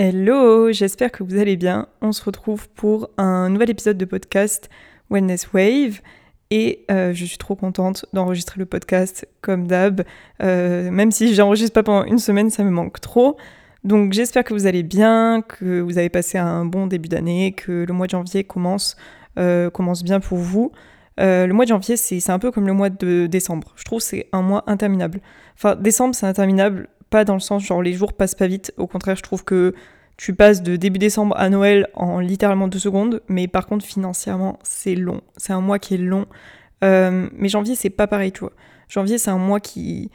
Hello, j'espère que vous allez bien. On se retrouve pour un nouvel épisode de podcast Wellness Wave et je suis trop contente d'enregistrer le podcast comme d'hab. Même si j'enregistre pas pendant une semaine, ça me manque trop. Donc j'espère que vous allez bien, que vous avez passé un bon début d'année, que le mois de janvier commence bien pour vous. Le mois de janvier, c'est un peu comme le mois de décembre. Je trouve que c'est un mois interminable. Enfin, décembre, c'est interminable. Pas dans le sens genre les jours passent pas vite, au contraire je trouve que tu passes de début décembre à Noël en littéralement 2 secondes, mais par contre financièrement c'est long, c'est un mois qui est long, mais janvier c'est pas pareil tu vois, janvier c'est un mois qui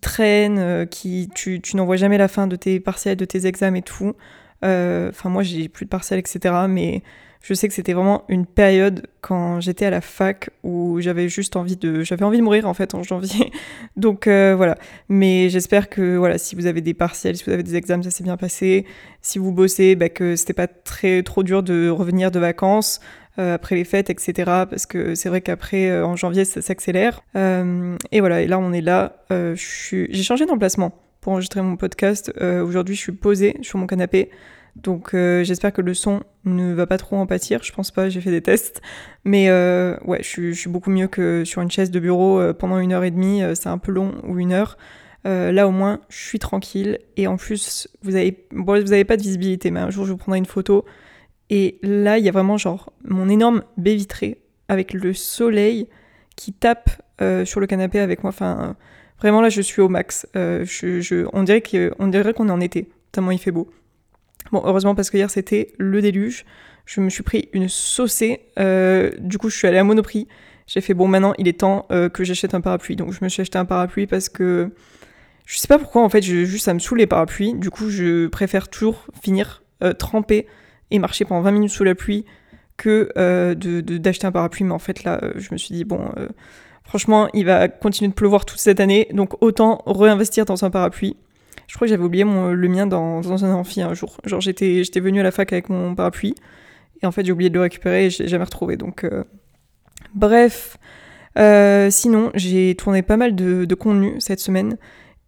traîne, tu n'en vois jamais la fin de tes partiels, de tes examens et tout, enfin moi j'ai plus de partiels etc, mais je sais que c'était vraiment une période quand j'étais à la fac où j'avais envie de mourir en fait en janvier. Donc voilà. Mais j'espère que voilà, si vous avez des partiels, si vous avez des examens, ça s'est bien passé. Si vous bossez, bah, que c'était pas trop dur de revenir de vacances après les fêtes, etc. Parce que c'est vrai qu'après en janvier ça s'accélère. Et voilà. Et là on est là. J'ai changé d'emplacement pour enregistrer mon podcast. Aujourd'hui je suis posée sur mon canapé. Donc j'espère que le son ne va pas trop en pâtir, je pense pas, j'ai fait des tests. Mais ouais, je suis beaucoup mieux que sur une chaise de bureau pendant 1h30, c'est un peu long, ou 1h. Là au moins, je suis tranquille. Et en plus, vous avez pas de visibilité, mais un jour je vous prendrai une photo. Et là, il y a vraiment genre mon énorme baie vitrée avec le soleil qui tape sur le canapé avec moi. Enfin, vraiment là, je suis au max. On dirait qu'on est en été, tellement il fait beau. Bon, heureusement parce que hier c'était le déluge, je me suis pris une saucée, du coup je suis allée à Monoprix, j'ai fait bon maintenant il est temps que j'achète un parapluie, donc je me suis acheté un parapluie parce que je sais pas pourquoi en fait, juste ça me saoule les parapluies, du coup je préfère toujours finir trempée et marcher pendant 20 minutes sous la pluie que d'acheter un parapluie, mais en fait là je me suis dit bon franchement il va continuer de pleuvoir toute cette année, donc autant réinvestir dans un parapluie. Je crois que j'avais oublié le mien dans un amphi un jour. Genre j'étais venue à la fac avec mon parapluie et en fait j'ai oublié de le récupérer et je l'ai jamais retrouvé. Donc bref, sinon j'ai tourné pas mal de contenu cette semaine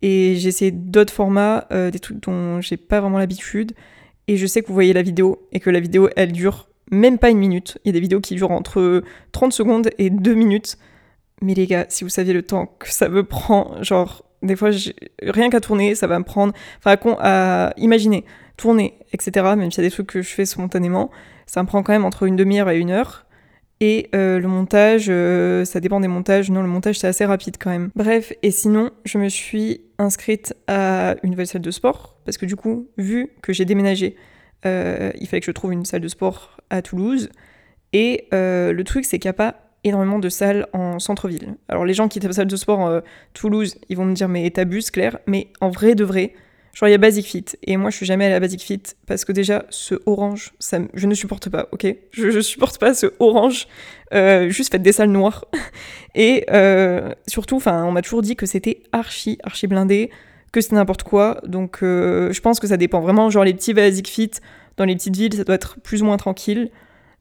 et j'ai essayé d'autres formats, des trucs dont j'ai pas vraiment l'habitude. Et je sais que vous voyez la vidéo et que la vidéo elle dure même pas 1 minute. Il y a des vidéos qui durent entre 30 secondes et 2 minutes. Mais les gars, si vous saviez le temps que ça me prend, genre... Des fois, rien qu'à tourner, ça va me prendre... Enfin, à imaginer, tourner, etc. Même s'il y a des trucs que je fais spontanément, ça me prend quand même entre 1/2 heure et 1 heure. Et le montage, ça dépend des montages. Non, le montage, c'est assez rapide quand même. Bref, et sinon, je me suis inscrite à une nouvelle salle de sport. Parce que du coup, vu que j'ai déménagé, il fallait que je trouve une salle de sport à Toulouse. Et le truc, c'est qu'il n'y a pas... énormément de salles en centre-ville. Alors les gens qui étaient à la salle de sport Toulouse, ils vont me dire mais t'abuses Claire, mais en vrai de vrai, genre il y a Basic Fit et moi je suis jamais allée à Basic Fit parce que déjà ce orange, je ne supporte pas, ok ? Je supporte pas ce orange, juste faites des salles noires. Et surtout, enfin on m'a toujours dit que c'était archi blindé, que c'était n'importe quoi, donc je pense que ça dépend vraiment, genre les petits Basic Fit dans les petites villes, ça doit être plus ou moins tranquille.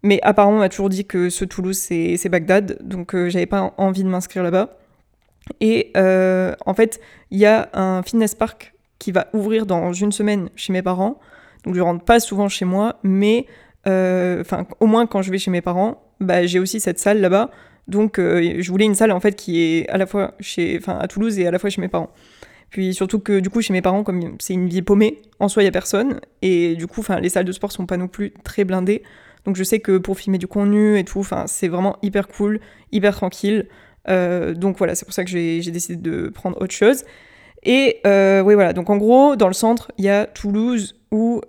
Mais apparemment, on m'a toujours dit que ce Toulouse, c'est Bagdad, donc j'avais pas envie de m'inscrire là-bas. Et en fait, il y a un Fitness Park qui va ouvrir dans 1 semaine chez mes parents. Donc je rentre pas souvent chez moi, mais au moins quand je vais chez mes parents, bah, j'ai aussi cette salle là-bas. Donc je voulais une salle en fait qui est à la fois à Toulouse et à la fois chez mes parents. Puis surtout que du coup chez mes parents, comme c'est une ville paumée, en soi il y a personne, et du coup, les salles de sport sont pas non plus très blindées. Donc je sais que pour filmer du contenu et tout, c'est vraiment hyper cool, hyper tranquille. Donc voilà, c'est pour ça que j'ai décidé de prendre autre chose. Et oui voilà, donc en gros, dans le centre, il y a Toulouse où...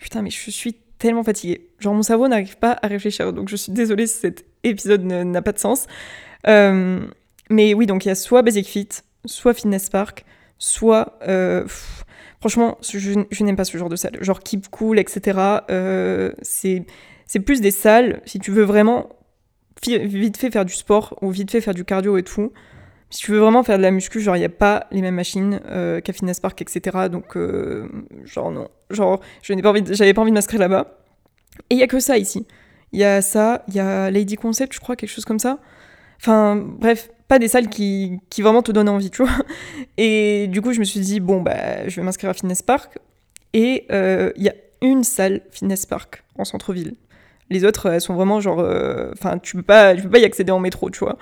putain, mais je suis tellement fatiguée. Genre mon cerveau n'arrive pas à réfléchir, donc je suis désolée si cet épisode n'a pas de sens. Mais oui, donc il y a soit Basic Fit, soit Fitness Park, soit... franchement, je n'aime pas ce genre de salle. Genre Keep Cool, etc. C'est plus des salles, si tu veux vraiment vite fait faire du sport ou vite fait faire du cardio et tout. Si tu veux vraiment faire de la muscu, genre il n'y a pas les mêmes machines qu'à Fitness Park, etc. Donc, genre non. Genre, j'avais pas envie de m'inscrire là-bas. Et il n'y a que ça ici. Il y a ça, il y a Lady Concept, je crois, quelque chose comme ça. Enfin, bref, pas des salles qui vraiment te donnent envie, tu vois. Et du coup, je me suis dit, bon, bah, je vais m'inscrire à Fitness Park. Et il y a une salle Fitness Park en centre-ville. Les autres, elles sont vraiment genre... Enfin, tu peux pas y accéder en métro, tu vois.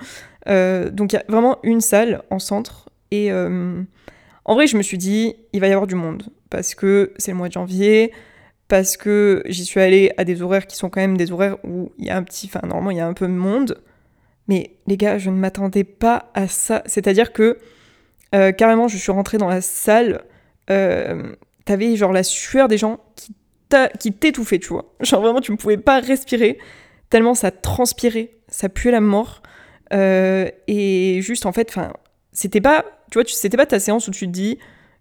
Donc, il y a vraiment une salle en centre. Et en vrai, je me suis dit, il va y avoir du monde. Parce que c'est le mois de janvier, parce que j'y suis allée à des horaires qui sont quand même des horaires où il y a un petit... Enfin, normalement, il y a un peu de monde. Mais les gars, je ne m'attendais pas à ça. C'est-à-dire que, carrément, je suis rentrée dans la salle... T'avais genre la sueur des gens qui t'étouffaient, tu vois. Genre vraiment, tu ne pouvais pas respirer tellement ça transpirait, ça puait la mort. Et juste en fait, enfin, c'était pas ta séance où tu te dis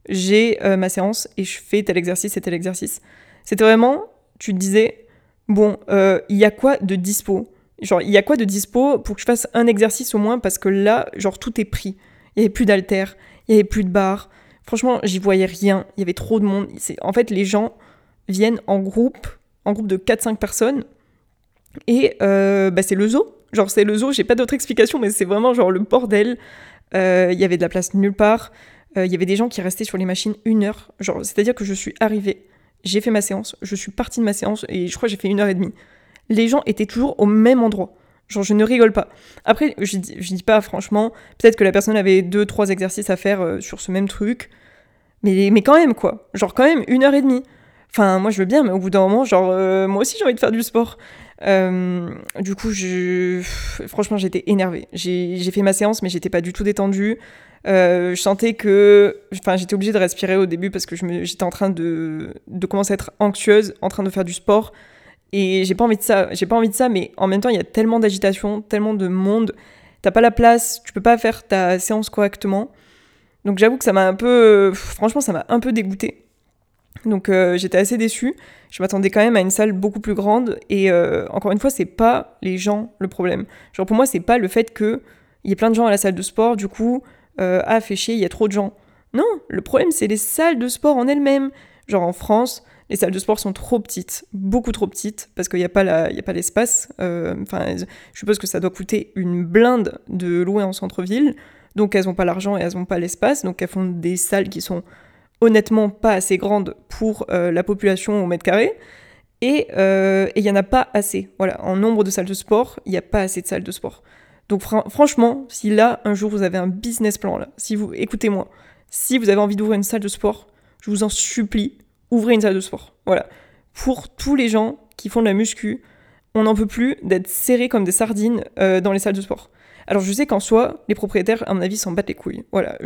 j'ai ma séance et je fais tel exercice et tel exercice. C'était vraiment, tu te disais bon, il y a quoi de dispo ? Genre il y a quoi de dispo pour que je fasse un exercice au moins parce que là, genre tout est pris. Il n'y avait plus d'haltères, il n'y avait plus de barres. Franchement, j'y voyais rien. Il y avait trop de monde. En fait, les gens viennent en groupe de 4-5 personnes. Et c'est le zoo. Genre, c'est le zoo. J'ai pas d'autre explication, mais c'est vraiment genre le bordel. Il y avait de la place nulle part. Il y avait des gens qui restaient sur les machines 1 heure. Genre, c'est-à-dire que je suis arrivée, j'ai fait ma séance, je suis partie de ma séance et je crois que j'ai fait 1h30. Les gens étaient toujours au même endroit. Genre, je ne rigole pas. Après, je dis pas, franchement, peut-être que la personne avait 2-3 exercices à faire sur ce même truc. Mais quand même, quoi. Genre, quand même, 1h30. Enfin, moi, je veux bien, mais au bout d'un moment, genre, moi aussi, j'ai envie de faire du sport. Du coup, franchement, j'étais énervée. J'ai fait ma séance, mais j'étais pas du tout détendue. Je sentais que... Enfin, j'étais obligée de respirer au début parce que j'étais en train de commencer à être anxieuse, en train de faire du sport. Et j'ai pas envie de ça, mais en même temps, il y a tellement d'agitation, tellement de monde, t'as pas la place, tu peux pas faire ta séance correctement. Donc j'avoue que ça m'a un peu dégoûtée. Donc j'étais assez déçue, je m'attendais quand même à une salle beaucoup plus grande, et encore une fois, c'est pas les gens le problème. Genre pour moi, c'est pas le fait qu'il y ait plein de gens à la salle de sport, du coup, fait chier, il y a trop de gens. Non, le problème, c'est les salles de sport en elles-mêmes. Genre en France... Les salles de sport sont trop petites, beaucoup trop petites, parce qu'il n'y a pas l'espace. Je suppose que ça doit coûter une blinde de louer en centre-ville. Donc elles n'ont pas l'argent et elles n'ont pas l'espace. Donc elles font des salles qui sont honnêtement pas assez grandes pour la population au mètre carré. Et il n'y en a pas assez. Voilà, en nombre de salles de sport, il n'y a pas assez de salles de sport. Donc franchement, si là, un jour, vous avez un business plan, là, écoutez-moi, si vous avez envie d'ouvrir une salle de sport, je vous en supplie, ouvrez une salle de sport, voilà. Pour tous les gens qui font de la muscu, on n'en peut plus d'être serrés comme des sardines dans les salles de sport. Alors je sais qu'en soi, les propriétaires, à mon avis, s'en battent les couilles. Voilà,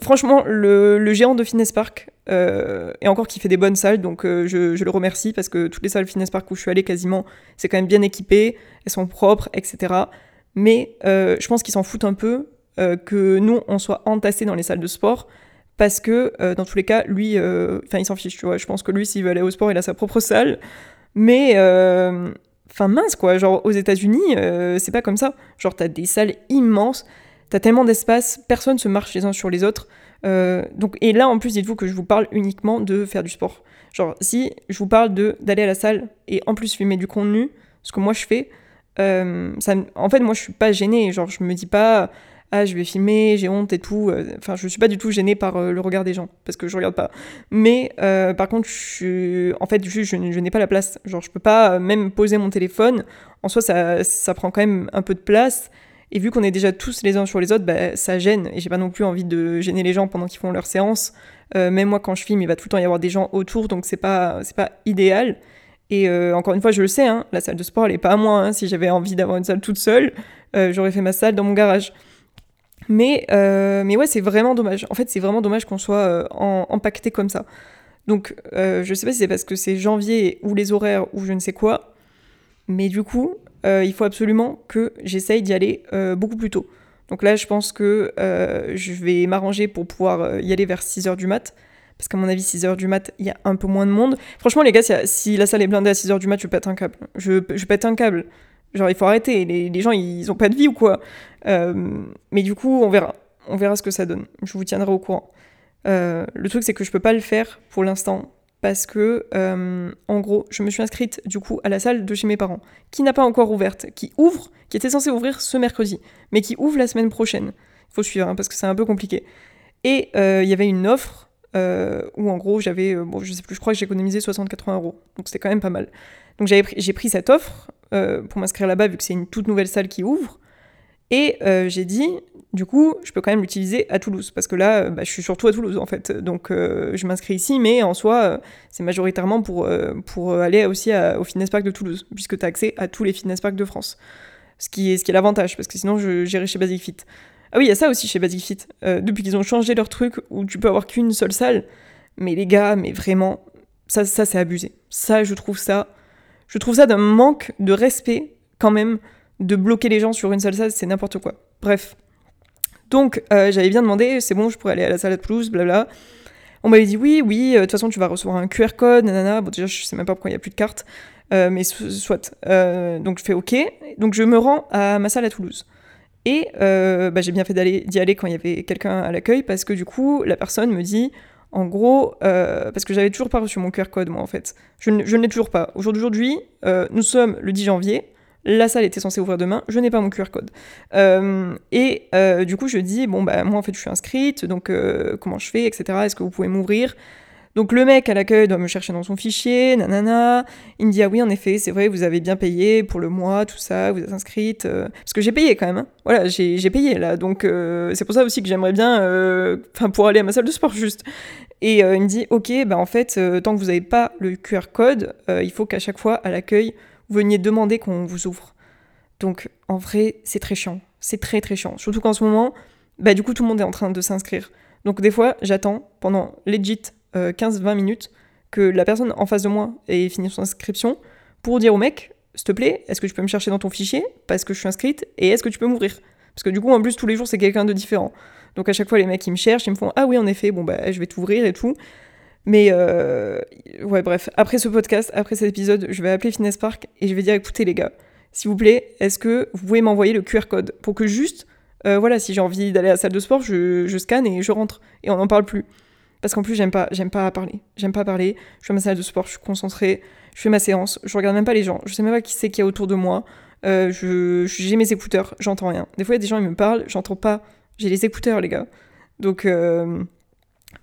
franchement, le géant de Fitness Park, et encore qui fait des bonnes salles, donc je le remercie, parce que toutes les salles Fitness Park où je suis allée quasiment, c'est quand même bien équipé, elles sont propres, etc. Mais je pense qu'ils s'en foutent un peu que nous, on soit entassés dans les salles de sport, parce que, dans tous les cas, lui... il s'en fiche, tu vois. Je pense que lui, s'il veut aller au sport, il a sa propre salle. Mais... mince, quoi. Genre, aux États-Unis c'est pas comme ça. Genre, t'as des salles immenses. T'as tellement d'espace. Personne se marche les uns sur les autres. Donc, et là, en plus, dites-vous que je vous parle uniquement de faire du sport. Genre, si je vous parle d'aller à la salle et en plus filmer du contenu, ce que moi, je fais, en fait, moi, je suis pas gênée. Genre, je me dis pas... Ah, je vais filmer, j'ai honte et tout. Enfin, je suis pas du tout gênée par le regard des gens, parce que je regarde pas. Mais par contre, je n'ai pas la place. Genre, je peux pas même poser mon téléphone. En soi, ça prend quand même un peu de place. Et vu qu'on est déjà tous les uns sur les autres, bah, ça gêne. Et j'ai pas non plus envie de gêner les gens pendant qu'ils font leur séance. Même moi, quand je filme, il va tout le temps y avoir des gens autour, donc c'est pas idéal. Et encore une fois, je le sais, hein, la salle de sport, elle est pas à moi. Hein. Si j'avais envie d'avoir une salle toute seule, j'aurais fait ma salle dans mon garage. Mais ouais, c'est vraiment dommage. En fait, c'est vraiment dommage qu'on soit empaqueté comme ça. Donc, je sais pas si c'est parce que c'est janvier ou les horaires ou je ne sais quoi, mais du coup, il faut absolument que j'essaye d'y aller beaucoup plus tôt. Donc là, je pense que je vais m'arranger pour pouvoir y aller vers 6h du mat, parce qu'à mon avis, 6h du mat, il y a un peu moins de monde. Franchement, les gars, si la salle est blindée à 6h du mat, je pète un câble. Je pète un câble. Genre, il faut arrêter, les gens, ils ont pas de vie ou quoi. Mais du coup, on verra ce que ça donne. Je vous tiendrai au courant. Le truc, c'est que je peux pas le faire pour l'instant, parce que, en gros, je me suis inscrite, du coup, à la salle de chez mes parents, qui n'a pas encore ouverte, qui était censée ouvrir ce mercredi, mais qui ouvre la semaine prochaine. Il faut suivre, hein, parce que c'est un peu compliqué. Et il y avait une offre où en gros j'avais, je sais plus, je crois que j'ai économisé 60-80 €, donc c'était quand même pas mal. Donc j'ai pris cette offre pour m'inscrire là-bas, vu que c'est une toute nouvelle salle qui ouvre, et j'ai dit, du coup, je peux quand même l'utiliser à Toulouse, parce que là, je suis surtout à Toulouse en fait, donc je m'inscris ici, mais en soi, c'est majoritairement pour aller aussi au Fitness Park de Toulouse, puisque t'as accès à tous les Fitness Park de France, ce qui est l'avantage, parce que sinon j'irais chez Basic Fit. Ah oui, il y a ça aussi chez Basic Fit. Depuis qu'ils ont changé leur truc où tu peux avoir qu'une seule salle, mais les gars, mais vraiment, ça c'est abusé. Ça, je trouve ça d'un manque de respect quand même, de bloquer les gens sur une seule salle, c'est n'importe quoi. Bref. Donc, j'avais bien demandé, c'est bon, je pourrais aller à la salle à Toulouse, blabla. On m'avait dit oui, de toute façon, tu vas recevoir un QR code, nanana. Bon, déjà, je sais même pas pourquoi il n'y a plus de carte, mais soit. Donc, je fais OK. Donc, je me rends à ma salle à Toulouse. Et j'ai bien fait d'y aller quand il y avait quelqu'un à l'accueil, parce que du coup, la personne me dit, en gros, parce que j'avais toujours pas reçu mon QR code, moi, en fait. Je ne l'ai toujours pas. Au jour d'aujourd'hui, nous sommes le 10 janvier, la salle était censée ouvrir demain, je n'ai pas mon QR code. Du coup, je dis, moi, en fait, je suis inscrite, donc comment je fais, etc. Est-ce que vous pouvez m'ouvrir ? Donc le mec à l'accueil doit me chercher dans son fichier, nanana. Il me dit, ah oui, en effet, c'est vrai, vous avez bien payé pour le mois, tout ça, vous êtes inscrite. Parce que j'ai payé quand même, hein. Voilà, j'ai payé là. Donc c'est pour ça aussi que j'aimerais bien, pour aller à ma salle de sport juste. Et il me dit, ok, en fait, tant que vous n'avez pas le QR code, il faut qu'à chaque fois à l'accueil, vous veniez demander qu'on vous ouvre. Donc en vrai, c'est très chiant. C'est très très chiant. Surtout qu'en ce moment, du coup, tout le monde est en train de s'inscrire. Donc des fois, j'attends pendant legit 15-20 minutes que la personne en face de moi ait fini son inscription pour dire au mec, s'il te plaît, est-ce que tu peux me chercher dans ton fichier parce que je suis inscrite, et est-ce que tu peux m'ouvrir, parce que du coup en plus tous les jours c'est quelqu'un de différent, donc à chaque fois les mecs ils me cherchent, ils me font ah oui en effet, je vais t'ouvrir et tout, mais ouais bref, après cet épisode je vais appeler Fitness Park et je vais dire écoutez les gars, s'il vous plaît, est-ce que vous pouvez m'envoyer le QR code pour que juste si j'ai envie d'aller à la salle de sport, je scanne et je rentre et on n'en parle plus. Parce qu'en plus, j'aime pas parler, je suis à ma salle de sport, je suis concentrée, je fais ma séance, je regarde même pas les gens, je sais même pas qui c'est qu'il y a autour de moi, j'ai mes écouteurs, j'entends rien. Des fois, il y a des gens, ils me parlent, j'entends pas, j'ai les écouteurs, les gars. Donc,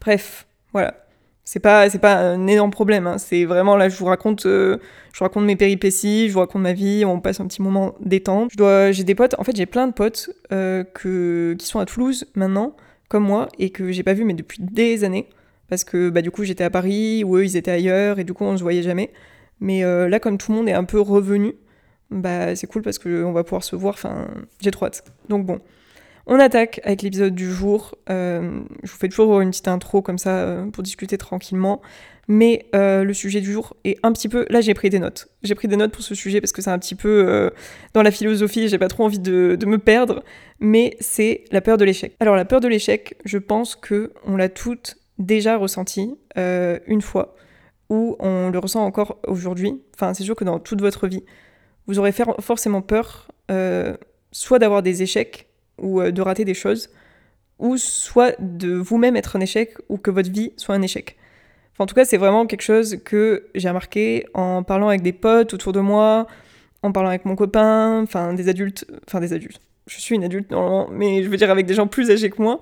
bref, voilà. C'est pas un énorme problème, hein. C'est vraiment, là, je vous raconte mes péripéties, je vous raconte ma vie, on passe un petit moment détente. J'ai des potes, en fait, j'ai plein de potes qui sont à Toulouse maintenant, comme moi, et que j'ai pas vu mais depuis des années, parce que du coup j'étais à Paris ou eux ils étaient ailleurs et du coup on se voyait jamais, mais là comme tout le monde est un peu revenu, c'est cool parce que on va pouvoir se voir, j'ai trop hâte. Donc bon, on attaque avec l'épisode du jour. Je vous fais toujours une petite intro comme ça pour discuter tranquillement, mais le sujet du jour est un petit peu, là j'ai pris des notes pour ce sujet parce que c'est un petit peu dans la philosophie, j'ai pas trop envie de me perdre, mais c'est la peur de l'échec. Alors la peur de l'échec, je pense que on l'a toutes déjà ressentie une fois, ou on le ressent encore aujourd'hui, c'est sûr que dans toute votre vie, vous aurez forcément peur soit d'avoir des échecs, ou de rater des choses, ou soit de vous-même être un échec, ou que votre vie soit un échec. En tout cas, c'est vraiment quelque chose que j'ai remarqué en parlant avec des potes autour de moi, en parlant avec mon copain, des adultes. Je suis une adulte, normalement, mais je veux dire avec des gens plus âgés que moi,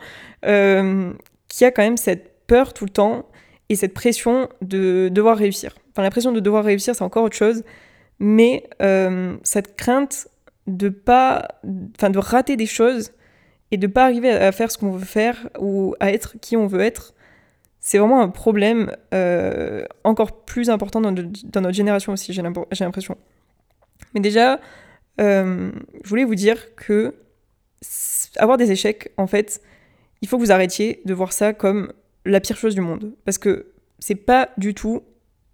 qui a quand même cette peur tout le temps, et cette pression de devoir réussir. La pression de devoir réussir, c'est encore autre chose, mais cette crainte de rater des choses et de pas arriver à faire ce qu'on veut faire ou à être qui on veut être, c'est vraiment un problème encore plus important dans notre génération aussi, j'ai l'impression. Mais déjà, je voulais vous dire que avoir des échecs, en fait, il faut que vous arrêtiez de voir ça comme la pire chose du monde, parce que c'est pas du tout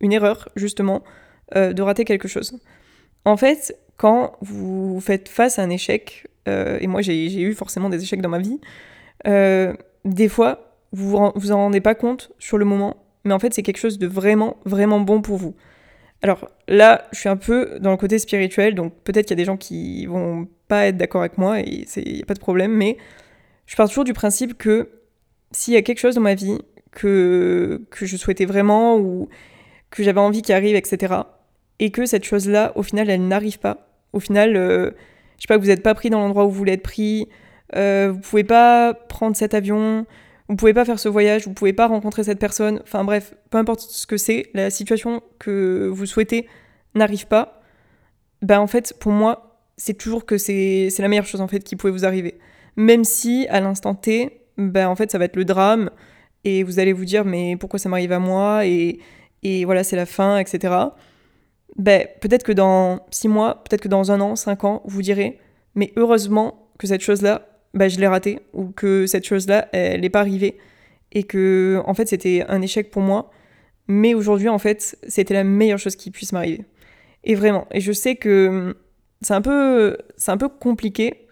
une erreur, justement, de rater quelque chose. En fait, quand vous faites face à un échec, et moi j'ai eu forcément des échecs dans ma vie, des fois vous en rendez pas compte sur le moment, mais en fait c'est quelque chose de vraiment vraiment bon pour vous. Alors là je suis un peu dans le côté spirituel, donc peut-être qu'il y a des gens qui vont pas être d'accord avec moi, et il n'y a pas de problème, mais je pars toujours du principe que s'il y a quelque chose dans ma vie que je souhaitais vraiment, ou que j'avais envie qu'il arrive, etc., et que cette chose-là, au final, elle n'arrive pas. Au final, vous n'êtes pas pris dans l'endroit où vous voulez être pris, vous ne pouvez pas prendre cet avion, vous pouvez pas faire ce voyage, vous pouvez pas rencontrer cette personne, enfin bref, peu importe ce que c'est, la situation que vous souhaitez n'arrive pas, ben en fait, pour moi, c'est toujours que c'est la meilleure chose en fait qui pouvait vous arriver. Même si, à l'instant T, ben en fait, ça va être le drame, et vous allez vous dire, mais pourquoi ça m'arrive à moi, et voilà, c'est la fin, etc. Ben, peut-être que dans 6 mois, peut-être que dans 1 an, 5 ans, vous direz, mais heureusement que cette chose-là, ben, je l'ai ratée, ou que cette chose-là, elle n'est pas arrivée, et que, en fait, c'était un échec pour moi, mais aujourd'hui, en fait, c'était la meilleure chose qui puisse m'arriver. Et vraiment, et je sais que c'est un peu compliqué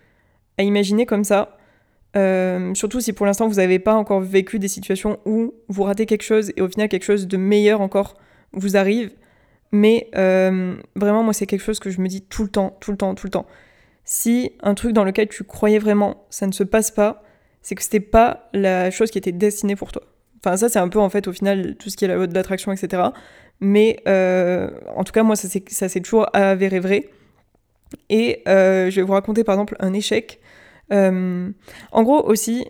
à imaginer comme ça, surtout si pour l'instant vous n'avez pas encore vécu des situations où vous ratez quelque chose et au final quelque chose de meilleur encore vous arrive, mais vraiment moi c'est quelque chose que je me dis tout le temps. Si un truc dans lequel tu croyais vraiment ça ne se passe pas, c'est que c'était pas la chose qui était destinée pour toi. Enfin ça c'est un peu en fait au final tout ce qui est la loi de l'attraction, etc. Mais en tout cas moi ça s'est toujours avéré vrai. Et je vais vous raconter par exemple un échec. En gros aussi,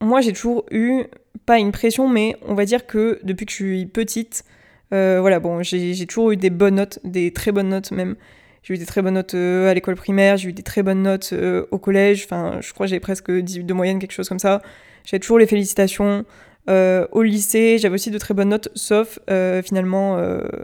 moi j'ai toujours eu, pas une pression, mais on va dire que depuis que je suis petite, j'ai toujours eu des bonnes notes, des très bonnes notes même. J'ai eu des très bonnes notes à l'école primaire, j'ai eu des très bonnes notes au collège, je crois que j'ai presque 18 de moyenne, quelque chose comme ça. J'avais toujours les félicitations. Au lycée, j'avais aussi de très bonnes notes, sauf finalement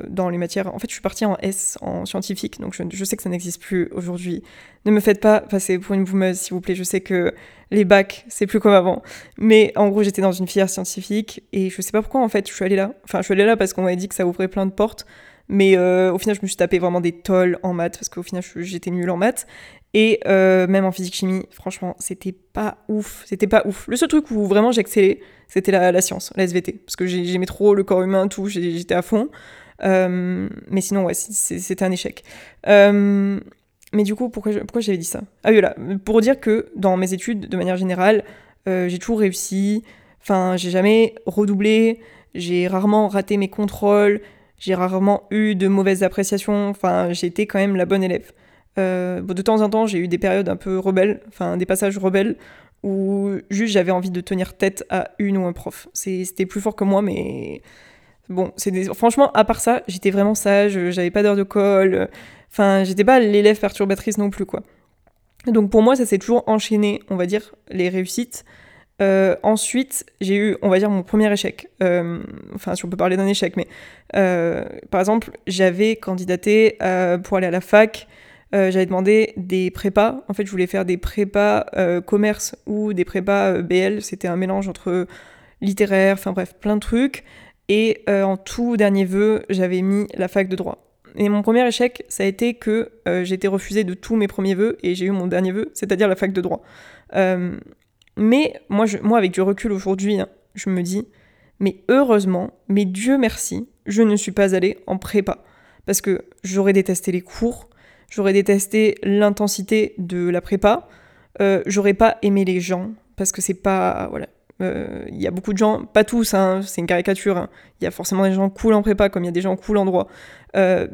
dans les matières... En fait, je suis partie en S, en scientifique, donc je sais que ça n'existe plus aujourd'hui. Ne me faites pas passer pour une boumeuse, s'il vous plaît. Je sais que les bacs, c'est plus comme avant. Mais en gros, j'étais dans une filière scientifique, et je sais pas pourquoi, en fait, je suis allée là. Enfin, je suis allée là parce qu'on m'avait dit que ça ouvrait plein de portes, mais au final, je me suis tapé vraiment des tolls en maths, parce qu'au final, j'étais nulle en maths. Et même en physique-chimie, franchement, c'était pas ouf. Le seul truc où vraiment j'excellais, c'était la science, la SVT, parce que j'aimais trop le corps humain, tout, j'étais à fond. Mais sinon, ouais, c'était un échec. Mais du coup, pourquoi j'avais dit ça ? Ah oui, voilà, pour dire que dans mes études, de manière générale, j'ai toujours réussi, j'ai jamais redoublé, j'ai rarement raté mes contrôles, j'ai rarement eu de mauvaises appréciations, j'étais quand même la bonne élève. De temps en temps, j'ai eu des périodes un peu rebelles, des passages rebelles, où juste j'avais envie de tenir tête à une ou un prof. C'était plus fort que moi, mais bon, franchement, à part ça, j'étais vraiment sage, j'avais pas d'heure de colle, j'étais pas l'élève perturbatrice non plus, quoi. Donc pour moi, ça s'est toujours enchaîné, on va dire, les réussites. Ensuite, j'ai eu, on va dire, mon premier échec. Si on peut parler d'un échec, mais par exemple, j'avais candidaté pour aller à la fac. J'avais demandé des prépas. En fait, je voulais faire des prépas commerce ou des prépas BL. C'était un mélange entre littéraire, plein de trucs. Et en tout dernier vœu, j'avais mis la fac de droit. Et mon premier échec, ça a été que j'ai été refusée de tous mes premiers vœux et j'ai eu mon dernier vœu, c'est-à-dire la fac de droit. Mais moi, avec du recul aujourd'hui, hein, je me dis, mais heureusement, mais Dieu merci, je ne suis pas allée en prépa. Parce que j'aurais détesté les cours. J'aurais détesté l'intensité de la prépa. J'aurais pas aimé les gens, parce que c'est pas... Voilà. Il y a beaucoup de gens, pas tous, hein, c'est une caricature. Hein. Il y a forcément des gens cool en prépa, comme il y a des gens cool en droit. Ça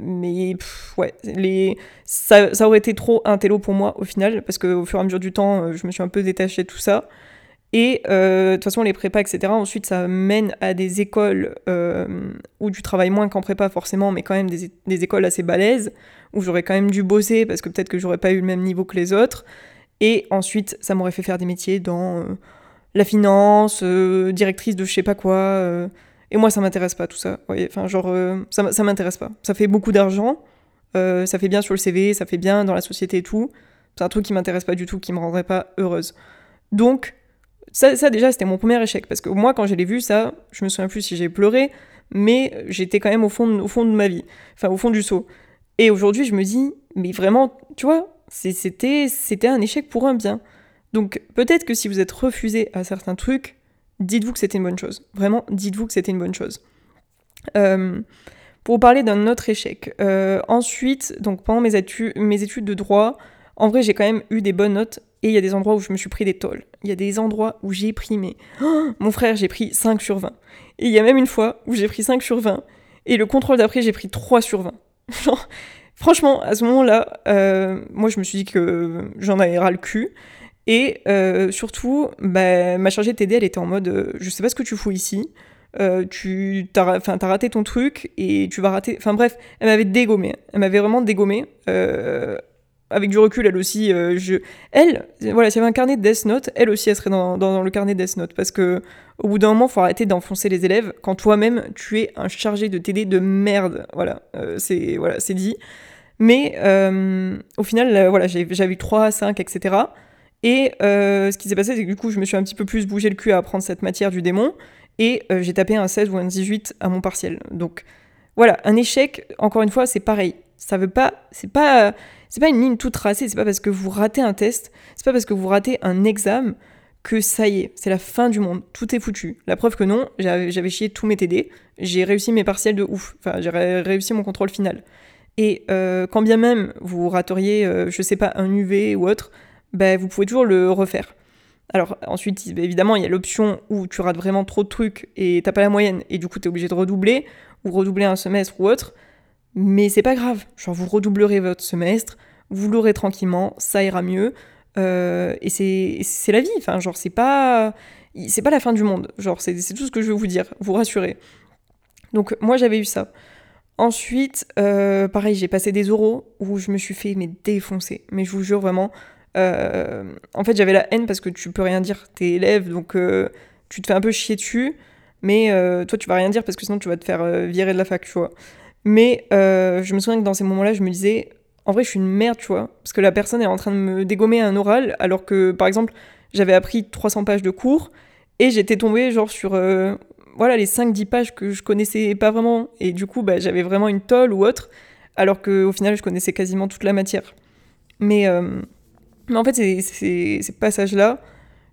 aurait été trop un télo pour moi, au final, parce qu'au fur et à mesure du temps, je me suis un peu détachée de tout ça. Et de toute façon, les prépas, etc., ensuite, ça mène à des écoles où tu travailles moins qu'en prépa, forcément, mais quand même des écoles assez balèzes, où j'aurais quand même dû bosser, parce que peut-être que j'aurais pas eu le même niveau que les autres. Et ensuite, ça m'aurait fait faire des métiers dans la finance, directrice de je sais pas quoi. Et moi, ça m'intéresse pas, tout ça. Voyez, ça m'intéresse pas. Ça fait beaucoup d'argent, ça fait bien sur le CV, ça fait bien dans la société et tout. C'est un truc qui m'intéresse pas du tout, qui me rendrait pas heureuse. Donc... Ça, déjà, c'était mon premier échec, parce que moi, quand je l'ai vu, ça, je me souviens plus si j'ai pleuré, mais j'étais quand même au fond de ma vie, au fond du seau. Et aujourd'hui, je me dis, mais vraiment, tu vois, c'était un échec pour un bien. Donc, peut-être que si vous êtes refusé à certains trucs, dites-vous que c'était une bonne chose. Vraiment, dites-vous que c'était une bonne chose. Pour parler d'un autre échec, ensuite, donc pendant mes études de droit, en vrai, j'ai quand même eu des bonnes notes, et il y a des endroits où je me suis pris des tolls. Il y a des endroits où j'ai pris mon frère, j'ai pris 5 sur 20. Et il y a même une fois où j'ai pris 5 sur 20, et le contrôle d'après, j'ai pris 3 sur 20. Genre, franchement, à ce moment-là, moi, je me suis dit que j'en avais ras le cul, Et surtout, bah, ma chargée de TD, elle était en mode je sais pas ce que tu fous ici, t'as raté ton truc et tu vas rater. Enfin bref, elle m'avait dégommée. Elle m'avait vraiment dégommée. Avec du recul, elle aussi. Si elle avait un carnet de Death Note, elle aussi, elle serait dans le carnet de Death Note. Parce que au bout d'un moment, faut arrêter d'enfoncer les élèves quand toi-même, tu es un chargé de TD de merde. Voilà, c'est dit. Mais au final, j'avais eu 3 à 5, etc. Et ce qui s'est passé, c'est que du coup, je me suis un petit peu plus bougé le cul à apprendre cette matière du démon. Et j'ai tapé un 16 ou un 18 à mon partiel. Donc voilà, un échec, encore une fois, c'est pareil. Ça veut pas... C'est pas une ligne toute tracée, c'est pas parce que vous ratez un test, c'est pas parce que vous ratez un examen que ça y est, c'est la fin du monde, tout est foutu. La preuve que non, j'avais chié tous mes TD, j'ai réussi mes partiels de ouf, enfin j'ai réussi mon contrôle final. Et quand bien même vous rateriez, un UV ou autre, bah, vous pouvez toujours le refaire. Alors ensuite, évidemment, il y a l'option où tu rates vraiment trop de trucs et t'as pas la moyenne, et du coup t'es obligé de redoubler, ou redoubler un semestre ou autre. Mais c'est pas grave, genre vous redoublerez votre semestre, vous l'aurez tranquillement, ça ira mieux, et c'est la vie, enfin genre c'est pas la fin du monde, genre c'est tout ce que je veux vous dire, vous rassurer. Donc moi j'avais eu ça. Ensuite, pareil, j'ai passé des oraux où je me suis fait défoncer, mais je vous jure vraiment, en fait j'avais la haine parce que tu peux rien dire, t'es élève, donc tu te fais un peu chier dessus, mais toi tu vas rien dire parce que sinon tu vas te faire virer de la fac, tu vois. Mais je me souviens que dans ces moments-là, je me disais, en vrai, je suis une merde, tu vois, parce que la personne est en train de me dégommer un oral, alors que, par exemple, j'avais appris 300 pages de cours, et j'étais tombée, genre, sur les 5-10 pages que je connaissais pas vraiment, et du coup, bah, j'avais vraiment une tôle ou autre, alors qu'au final, je connaissais quasiment toute la matière. Mais en fait, ces passages-là,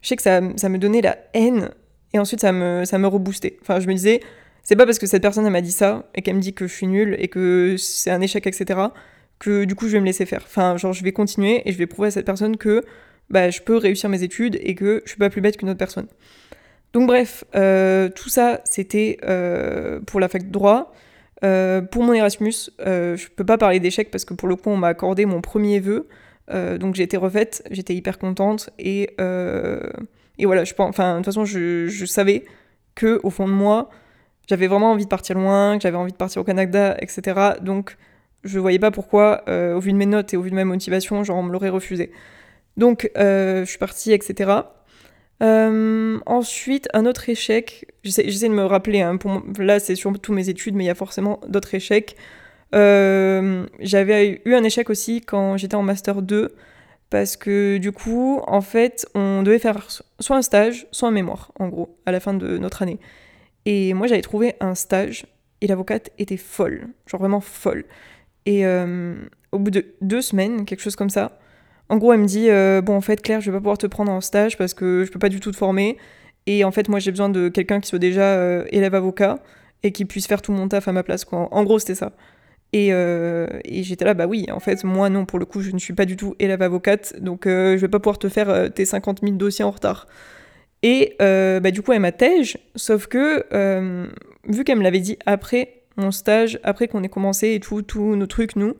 je sais que ça me donnait la haine, et ensuite, ça me reboostait. Enfin, je me disais... C'est pas parce que cette personne elle m'a dit ça et qu'elle me dit que je suis nulle et que c'est un échec, etc. que du coup je vais me laisser faire. Enfin, genre je vais continuer et je vais prouver à cette personne que bah, je peux réussir mes études et que je suis pas plus bête qu'une autre personne. Donc bref, tout ça c'était pour la fac de droit. Pour mon Erasmus, je peux pas parler d'échec parce que pour le coup on m'a accordé mon premier vœu. Donc j'ai été refaite, j'étais hyper contente et voilà, de toute façon je savais que au fond de moi, j'avais vraiment envie de partir loin, que j'avais envie de partir au Canada, etc. Donc, je voyais pas pourquoi, au vu de mes notes et au vu de ma motivation, genre on me l'aurait refusé. Donc, je suis partie, etc. Ensuite, un autre échec. J'essaie de me rappeler. Là, c'est surtout mes études, mais il y a forcément d'autres échecs. J'avais eu un échec aussi quand j'étais en Master 2, parce que du coup, en fait, on devait faire soit un stage, soit un mémoire, en gros, à la fin de notre année. Et moi, j'avais trouvé un stage, et l'avocate était folle, genre vraiment folle. Et au bout de 2 semaines, quelque chose comme ça, en gros, elle me dit « Bon, en fait, Claire, je vais pas pouvoir te prendre en stage parce que je peux pas du tout te former. Et en fait, moi, j'ai besoin de quelqu'un qui soit déjà élève avocat et qui puisse faire tout mon taf à ma place. » En gros, c'était ça. Et j'étais là « Bah oui, en fait, moi, non, pour le coup, je ne suis pas du tout élève avocate, donc je vais pas pouvoir te faire tes 50 000 dossiers en retard. » Et du coup, elle m'a tège, sauf que, vu qu'elle me l'avait dit après mon stage, après qu'on ait commencé et tous nos trucs, nous,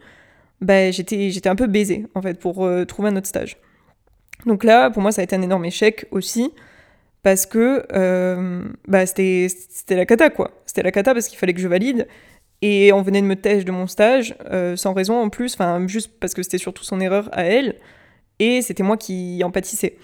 bah, j'étais un peu baisée, en fait, pour trouver un autre stage. Donc là, pour moi, ça a été un énorme échec aussi, parce que c'était la cata, quoi. C'était la cata parce qu'il fallait que je valide, et on venait de me tège de mon stage, sans raison en plus, enfin, juste parce que c'était surtout son erreur à elle, et c'était moi qui en pâtissais.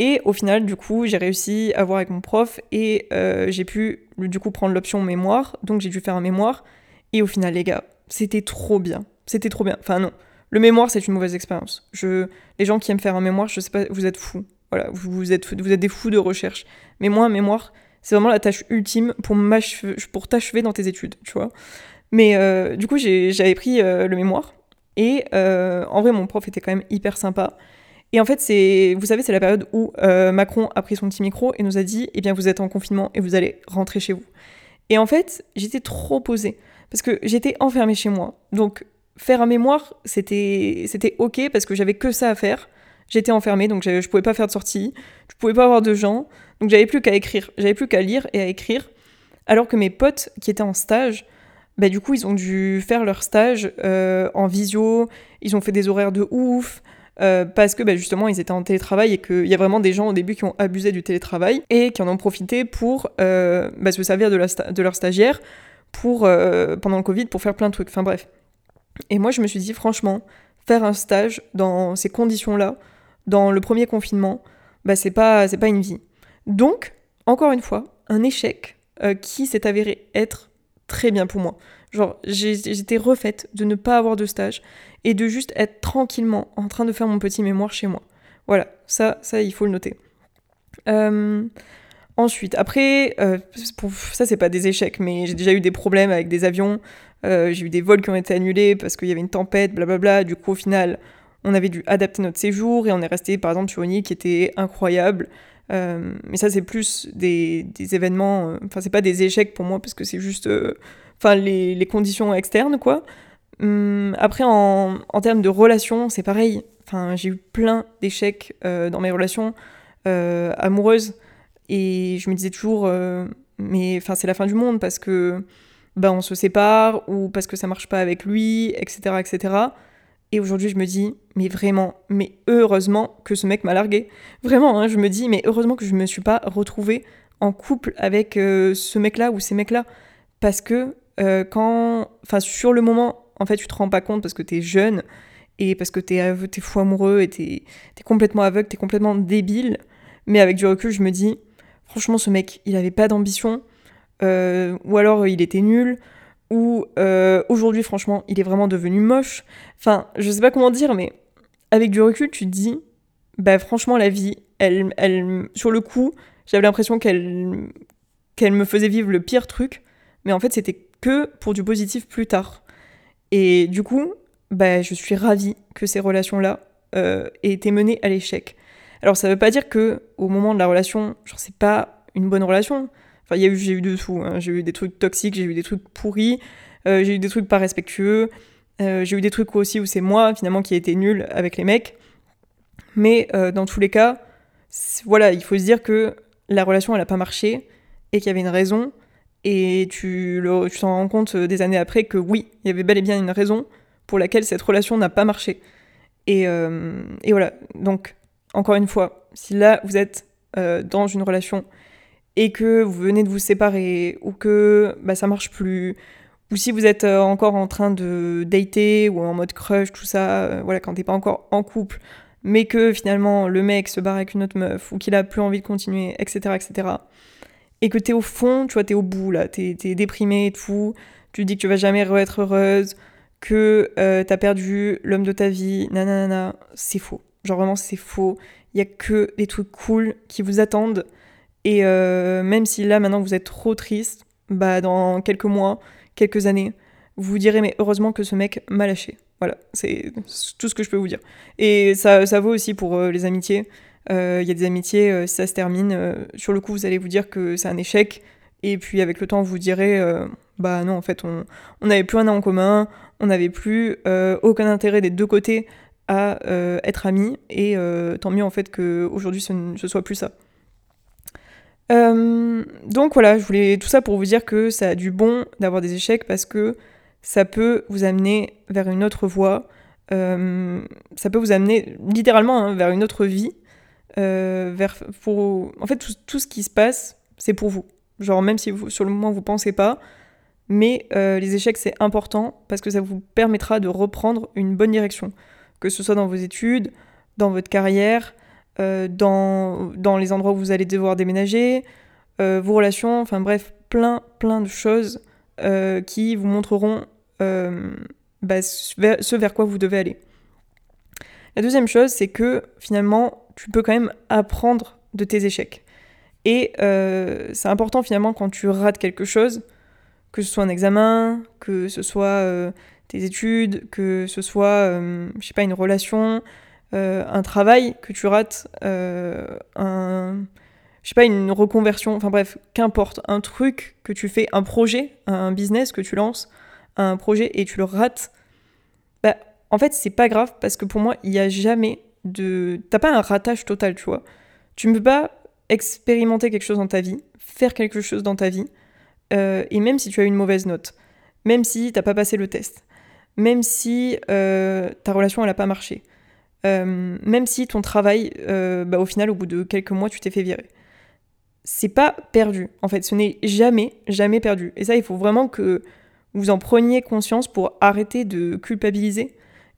Et au final, du coup, j'ai réussi à voir avec mon prof et j'ai pu, du coup, prendre l'option mémoire. Donc, j'ai dû faire un mémoire. Et au final, les gars, c'était trop bien. C'était trop bien. Enfin, non. Le mémoire, c'est une mauvaise expérience. Les gens qui aiment faire un mémoire, je sais pas, vous êtes fous. Voilà, vous êtes des fous de recherche. Mais moi, un mémoire, c'est vraiment la tâche ultime pour t'achever dans tes études, tu vois. Mais du coup, j'avais pris le mémoire. Et en vrai, mon prof était quand même hyper sympa. Et en fait, c'est la période où Macron a pris son petit micro et nous a dit « Eh bien, vous êtes en confinement et vous allez rentrer chez vous. » Et en fait, j'étais trop posée parce que j'étais enfermée chez moi. Donc, faire un mémoire, c'était OK parce que j'avais que ça à faire. J'étais enfermée, donc je pouvais pas faire de sortie, je pouvais pas avoir de gens. Donc, j'avais plus qu'à écrire, j'avais plus qu'à lire et à écrire. Alors que mes potes qui étaient en stage, bah, du coup, ils ont dû faire leur stage en visio, ils ont fait des horaires de ouf. parce que justement ils étaient en télétravail et qu'il y a vraiment des gens au début qui ont abusé du télétravail et qui en ont profité pour se servir de leur stagiaire pour, pendant le Covid, pour faire plein de trucs, enfin bref. Et moi je me suis dit franchement, faire un stage dans ces conditions-là, dans le premier confinement, c'est pas une vie. Donc, encore une fois, un échec qui s'est avéré être très bien pour moi. Genre, j'étais refaite de ne pas avoir de stage et de juste être tranquillement en train de faire mon petit mémoire chez moi. Voilà, ça il faut le noter. Ensuite, après, ça c'est pas des échecs, mais j'ai déjà eu des problèmes avec des avions, j'ai eu des vols qui ont été annulés parce qu'il y avait une tempête, blablabla, du coup au final, on avait dû adapter notre séjour et on est resté par exemple sur une île qui était incroyable. Mais ça c'est plus des événements, c'est pas des échecs pour moi parce que c'est juste les conditions externes quoi. Après en termes de relations c'est pareil, j'ai eu plein d'échecs dans mes relations amoureuses et je me disais toujours mais c'est la fin du monde parce que on se sépare ou parce que ça marche pas avec lui, etc. etc. Et aujourd'hui, je me dis, mais heureusement que ce mec m'a larguée. Vraiment, je me dis, mais heureusement que je ne me suis pas retrouvée en couple avec ce mec-là ou ces mecs-là. Parce que sur le moment, en fait, tu te rends pas compte parce que t'es jeune et parce que t'es fou amoureux et t'es complètement aveugle, t'es complètement débile. Mais avec du recul, je me dis, franchement, ce mec, il avait pas d'ambition ou alors il était nul. Où aujourd'hui, franchement, il est vraiment devenu moche. Enfin, je sais pas comment dire, mais avec du recul, tu te dis, franchement, la vie, elle, sur le coup, j'avais l'impression qu'elle me faisait vivre le pire truc, mais en fait, c'était que pour du positif plus tard. Et du coup, je suis ravie que ces relations-là aient été menées à l'échec. Alors, ça veut pas dire que au moment de la relation, genre, c'est pas une bonne relation. Enfin, j'ai eu de tout, hein. J'ai eu des trucs toxiques, j'ai eu des trucs pourris, j'ai eu des trucs pas respectueux, j'ai eu des trucs aussi où c'est moi, finalement, qui ai été nulle avec les mecs. Mais dans tous les cas, voilà, il faut se dire que la relation, elle a pas marché et qu'il y avait une raison. Et tu t'en rends compte des années après que oui, il y avait bel et bien une raison pour laquelle cette relation n'a pas marché. Et voilà, donc, encore une fois, si là, vous êtes dans une relation et que vous venez de vous séparer, ou que ça marche plus, ou si vous êtes encore en train de dater, ou en mode crush, tout ça, voilà, quand t'es pas encore en couple, mais que finalement le mec se barre avec une autre meuf, ou qu'il a plus envie de continuer, etc., etc., et que t'es au fond, tu vois, t'es au bout, là, t'es déprimée et tout, tu te dis que tu vas jamais être heureuse, que t'as perdu l'homme de ta vie, nanana, c'est faux. Genre vraiment, c'est faux. Il y a que des trucs cool qui vous attendent. Et même si là, maintenant, vous êtes trop triste, dans quelques mois, quelques années, vous vous direz, mais heureusement que ce mec m'a lâché. Voilà, c'est tout ce que je peux vous dire. Et ça vaut aussi pour les amitiés. Il y a des amitiés, si ça se termine, sur le coup, vous allez vous dire que c'est un échec. Et puis, avec le temps, vous direz, non, en fait, on n'avait plus un an en commun, on n'avait plus aucun intérêt des deux côtés à être amis. Et tant mieux, en fait, qu'aujourd'hui, ce soit plus ça. Donc voilà, je voulais tout ça pour vous dire que ça a du bon d'avoir des échecs parce que ça peut vous amener vers une autre voie, ça peut vous amener littéralement vers une autre vie, en fait tout ce qui se passe c'est pour vous, genre même si vous, sur le moment vous pensez pas, mais les échecs c'est important parce que ça vous permettra de reprendre une bonne direction, que ce soit dans vos études, dans votre carrière, dans les endroits où vous allez devoir déménager, vos relations, enfin bref, plein de choses qui vous montreront ce vers quoi vous devez aller. La deuxième chose, c'est que finalement, tu peux quand même apprendre de tes échecs. Et c'est important finalement quand tu rates quelque chose, que ce soit un examen, que ce soit tes études, que ce soit, je sais pas, une relation... un travail que tu rates, une reconversion, enfin bref, qu'importe, un truc que tu fais, un projet, un business que tu lances, un projet et tu le rates, en fait c'est pas grave parce que pour moi il y a jamais de... T'as pas un ratage total, tu vois. Tu ne peux pas expérimenter quelque chose dans ta vie, faire quelque chose dans ta vie, et même si tu as une mauvaise note, même si t'as pas passé le test, même si ta relation elle a pas marché, même si ton travail, au final, au bout de quelques mois, tu t'es fait virer. C'est pas perdu, en fait, ce n'est jamais perdu. Et ça, il faut vraiment que vous en preniez conscience pour arrêter de culpabiliser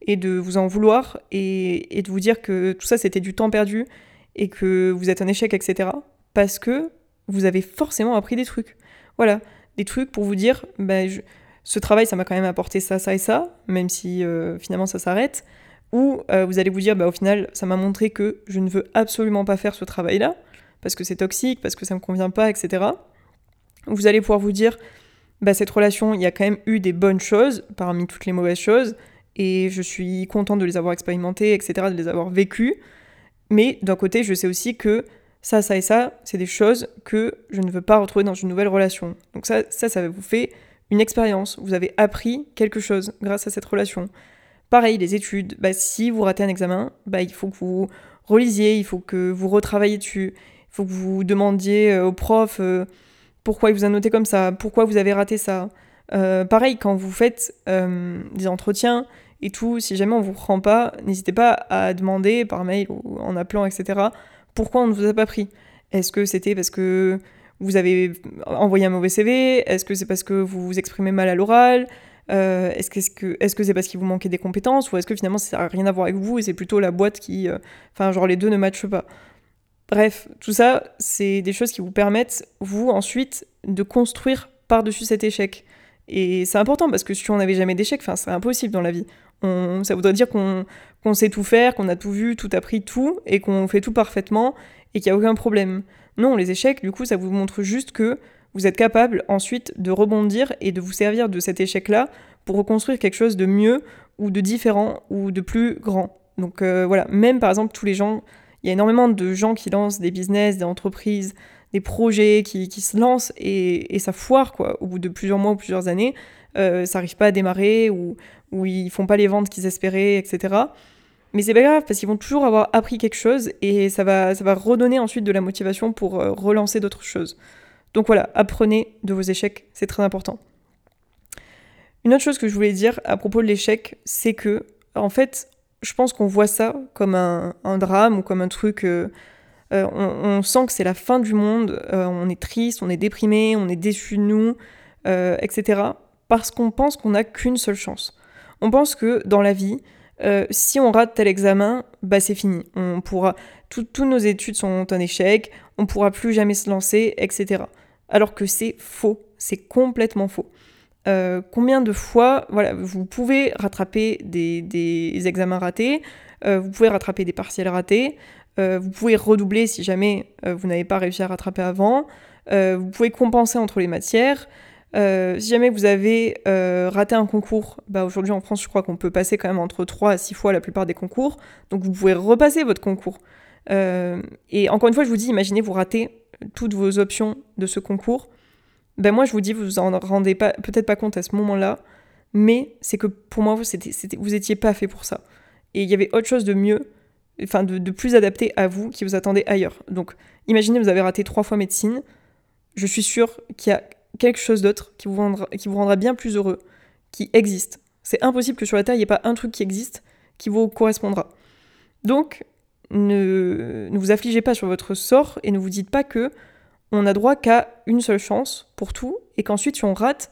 et de vous en vouloir et de vous dire que tout ça, c'était du temps perdu et que vous êtes un échec, etc. Parce que vous avez forcément appris des trucs. Voilà, des trucs pour vous dire, ce travail, ça m'a quand même apporté ça, ça et ça, même si finalement ça s'arrête. Ou vous allez vous dire, au final, ça m'a montré que je ne veux absolument pas faire ce travail-là, parce que c'est toxique, parce que ça me convient pas, etc. Vous allez pouvoir vous dire, cette relation, il y a quand même eu des bonnes choses parmi toutes les mauvaises choses, et je suis contente de les avoir expérimentées, etc., de les avoir vécues. Mais d'un côté, je sais aussi que ça, ça et ça, c'est des choses que je ne veux pas retrouver dans une nouvelle relation. Donc ça vous fait une expérience. Vous avez appris quelque chose grâce à cette relation. Pareil, les études, si vous ratez un examen, il faut que vous relisiez, il faut que vous retravaillez dessus. Faut que vous demandiez au prof pourquoi il vous a noté comme ça, pourquoi vous avez raté ça. Pareil, quand vous faites des entretiens et tout, si jamais on ne vous prend pas, n'hésitez pas à demander par mail ou en appelant, etc., pourquoi on ne vous a pas pris. Est-ce que c'était parce que vous avez envoyé un mauvais CV? Est-ce que c'est parce que vous vous exprimez mal à l'oral? Est-ce que c'est parce qu'il vous manquait des compétences? Ou est-ce que finalement ça n'a rien à voir avec vous et c'est plutôt la boîte qui... les deux ne matchent pas. Bref, tout ça, c'est des choses qui vous permettent, vous, ensuite, de construire par-dessus cet échec. Et c'est important, parce que si on n'avait jamais d'échec, c'est impossible dans la vie. Ça voudrait dire qu'on sait tout faire, qu'on a tout vu, tout appris, tout, et qu'on fait tout parfaitement, et qu'il n'y a aucun problème. Non, les échecs, du coup, ça vous montre juste que vous êtes capable, ensuite, de rebondir et de vous servir de cet échec-là pour reconstruire quelque chose de mieux, ou de différent, ou de plus grand. Donc voilà, même, par exemple, tous les gens... Il y a énormément de gens qui lancent des business, des entreprises, des projets qui se lancent et ça foire, quoi. Au bout de plusieurs mois ou plusieurs années, ça n'arrive pas à démarrer ou ils font pas les ventes qu'ils espéraient, etc. Mais c'est pas grave parce qu'ils vont toujours avoir appris quelque chose et ça va redonner ensuite de la motivation pour relancer d'autres choses. Donc voilà, apprenez de vos échecs, c'est très important. Une autre chose que je voulais dire à propos de l'échec, c'est que, en fait, je pense qu'on voit ça comme un drame ou comme un truc... on sent que c'est la fin du monde, on est triste, on est déprimé, on est déçu de nous, etc. Parce qu'on pense qu'on n'a qu'une seule chance. On pense que dans la vie, si on rate tel examen, c'est fini. Toutes nos études sont un échec, on ne pourra plus jamais se lancer, etc. Alors que c'est faux, c'est complètement faux. Combien de fois, voilà, vous pouvez rattraper des examens ratés, vous pouvez rattraper des partiels ratés, vous pouvez redoubler si jamais vous n'avez pas réussi à rattraper avant, vous pouvez compenser entre les matières. Si jamais vous avez raté un concours, aujourd'hui en France, je crois qu'on peut passer quand même entre 3 à 6 fois la plupart des concours, donc vous pouvez repasser votre concours. Et encore une fois, je vous dis, imaginez vous ratez toutes vos options de ce concours. Moi je vous dis, vous en rendez pas, peut-être pas compte à ce moment-là, mais c'est que pour moi vous étiez pas fait pour ça. Et il y avait autre chose de mieux, enfin de plus adapté à vous qui vous attendait ailleurs. Donc imaginez vous avez raté 3 fois médecine, je suis sûre qu'il y a quelque chose d'autre qui vous rendra bien plus heureux, qui existe. C'est impossible que sur la Terre il n'y ait pas un truc qui existe qui vous correspondra. Donc ne vous affligez pas sur votre sort et ne vous dites pas que on a droit qu'à une seule chance pour tout, et qu'ensuite, si on rate,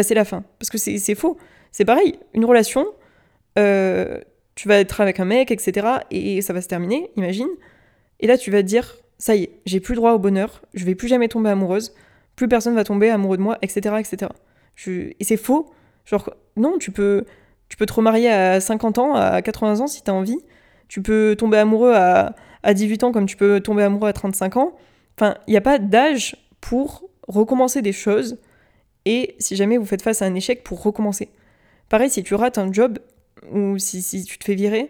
c'est la fin. Parce que c'est faux. C'est pareil, une relation, tu vas être avec un mec, etc., et ça va se terminer, imagine. Et là, tu vas te dire, ça y est, j'ai plus droit au bonheur, je vais plus jamais tomber amoureuse, plus personne va tomber amoureux de moi, etc., etc. Et c'est faux. Genre, non, tu peux te remarier à 50 ans, à 80 ans, si t'as envie. Tu peux tomber amoureux à 18 ans, comme tu peux tomber amoureux à 35 ans. Enfin, il n'y a pas d'âge pour recommencer des choses et si jamais vous faites face à un échec, pour recommencer. Pareil, si tu rates un job ou si tu te fais virer,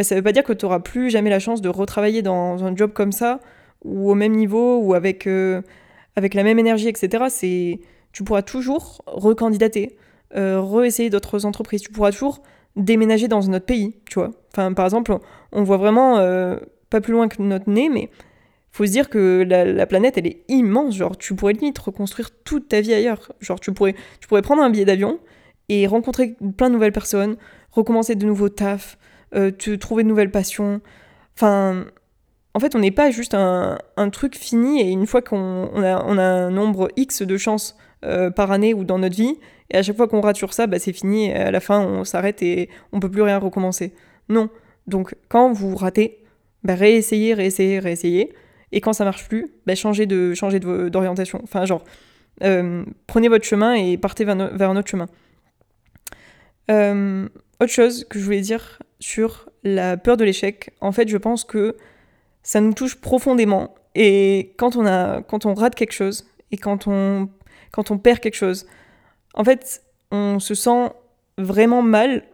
ça ne veut pas dire que tu n'auras plus jamais la chance de retravailler dans un job comme ça ou au même niveau ou avec la même énergie, etc. Tu pourras toujours recandidater, re-essayer d'autres entreprises. Tu pourras toujours déménager dans un autre pays, tu vois. Enfin, par exemple, on voit vraiment pas plus loin que notre nez, mais... Faut se dire que la planète, elle est immense. Genre, tu pourrais limite reconstruire toute ta vie ailleurs. Genre, tu pourrais prendre un billet d'avion et rencontrer plein de nouvelles personnes, recommencer de nouveaux tafs, te trouver de nouvelles passions. Enfin, en fait, on n'est pas juste un truc fini, et une fois qu'on a un nombre X de chances par année ou dans notre vie, et à chaque fois qu'on rate sur ça, bah, c'est fini, et à la fin, on s'arrête et on ne peut plus rien recommencer. Non. Donc, quand vous ratez, bah, réessayez. Et quand ça marche plus, bah, changez d'orientation. Enfin, genre, prenez votre chemin et partez vers un autre chemin. Autre chose que je voulais dire sur la peur de l'échec, en fait, je pense que ça nous touche profondément. Et quand on rate quelque chose et quand on perd quelque chose, en fait, on se sent vraiment mal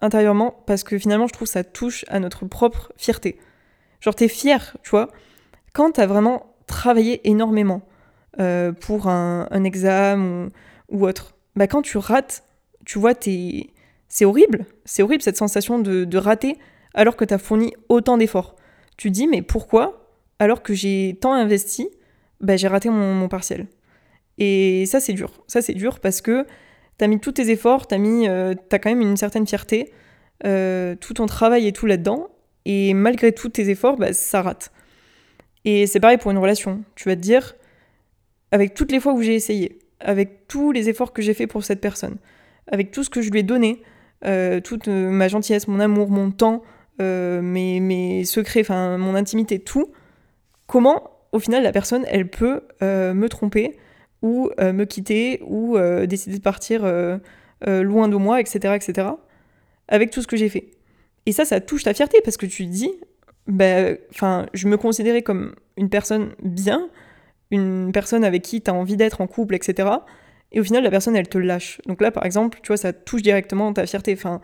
intérieurement parce que finalement, je trouve que ça touche à notre propre fierté. Genre, t'es fier, tu vois, quand t'as vraiment travaillé énormément pour un examen ou autre. Bah, quand tu rates, tu vois, c'est horrible cette sensation de rater alors que t'as fourni autant d'efforts. Tu te dis, mais pourquoi, alors que j'ai tant investi, bah, j'ai raté mon partiel. Et ça, c'est dur. Ça, c'est dur parce que t'as mis tous tes efforts, t'as quand même une certaine fierté, tout ton travail et tout là-dedans, et malgré tous tes efforts, bah, ça rate. Et c'est pareil pour une relation. Tu vas te dire, avec toutes les fois où j'ai essayé, avec tous les efforts que j'ai fait pour cette personne, avec tout ce que je lui ai donné, toute ma gentillesse, mon amour, mon temps, mes secrets, enfin mon intimité, tout, comment au final la personne, elle peut me tromper ou me quitter ou décider de partir loin de moi, etc., etc., avec tout ce que j'ai fait. Et ça touche ta fierté parce que tu te dis, enfin, je me considérais comme une personne bien, une personne avec qui t'as envie d'être en couple, etc. Et au final, la personne, elle te lâche. Donc là, par exemple, tu vois, ça touche directement ta fierté. Enfin,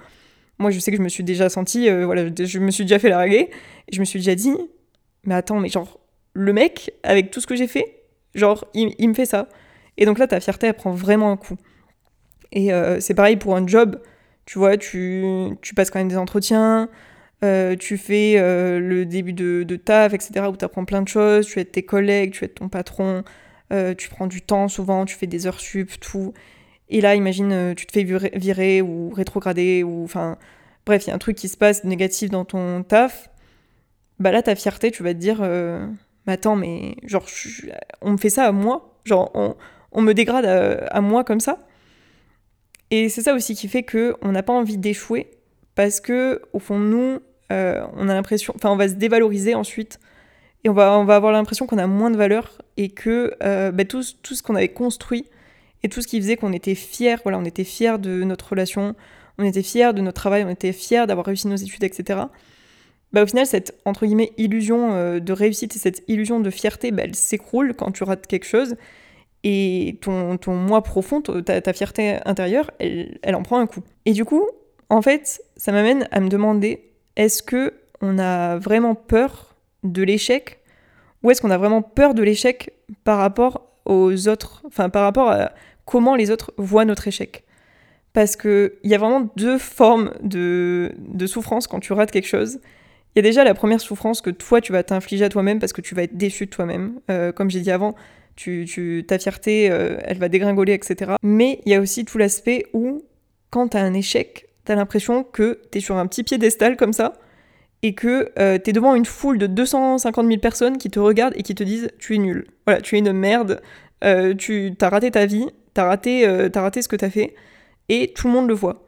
moi, je sais que je me suis déjà sentie, je me suis déjà fait larguer. Et je me suis déjà dit, mais attends, mais genre, le mec, avec tout ce que j'ai fait, genre, il me fait ça. Et donc là, ta fierté, elle prend vraiment un coup. Et c'est pareil pour un job. Tu vois, tu passes quand même des entretiens, tu fais le début de taf, etc., où tu apprends plein de choses, tu aides tes collègues, tu aides ton patron, tu prends du temps souvent, tu fais des heures sup, tout. Et là, imagine, tu te fais virer ou rétrograder, ou enfin, bref, il y a un truc qui se passe de négatif dans ton taf. Bah là, ta fierté, tu vas te dire, mais attends, mais genre, on me fait ça à moi, genre, on me dégrade à moi comme ça. Et c'est ça aussi qui fait qu'on n'a pas envie d'échouer, parce que au fond de nous, on a l'impression, enfin, on va se dévaloriser ensuite, et on va avoir l'impression qu'on a moins de valeur, et que tout ce qu'on avait construit, et tout ce qui faisait qu'on était fiers, voilà, on était fiers de notre relation, on était fiers de notre travail, on était fiers d'avoir réussi nos études, etc. Bah, au final, cette, entre guillemets, illusion de réussite et cette illusion de fierté, bah, elle s'écroule quand tu rates quelque chose, et ton moi profond, ta fierté intérieure, elle en prend un coup. Et du coup, en fait, ça m'amène à me demander, est-ce qu'on a vraiment peur de l'échec, ou est-ce qu'on a vraiment peur de l'échec par rapport aux autres, enfin par rapport à comment les autres voient notre échec? Parce qu'il y a vraiment deux formes de souffrance quand tu rates quelque chose. Il y a déjà la première souffrance que toi, tu vas t'infliger à toi-même parce que tu vas être déçu de toi-même. Comme j'ai dit avant, ta fierté, elle va dégringoler, etc. Mais il y a aussi tout l'aspect où, quand t'as un échec, t'as l'impression que t'es sur un petit piédestal comme ça, et que t'es devant une foule de 250 000 personnes qui te regardent et qui te disent « tu es nul, voilà, tu es une merde, t'as raté ta vie, t'as raté ce que t'as fait », et tout le monde le voit.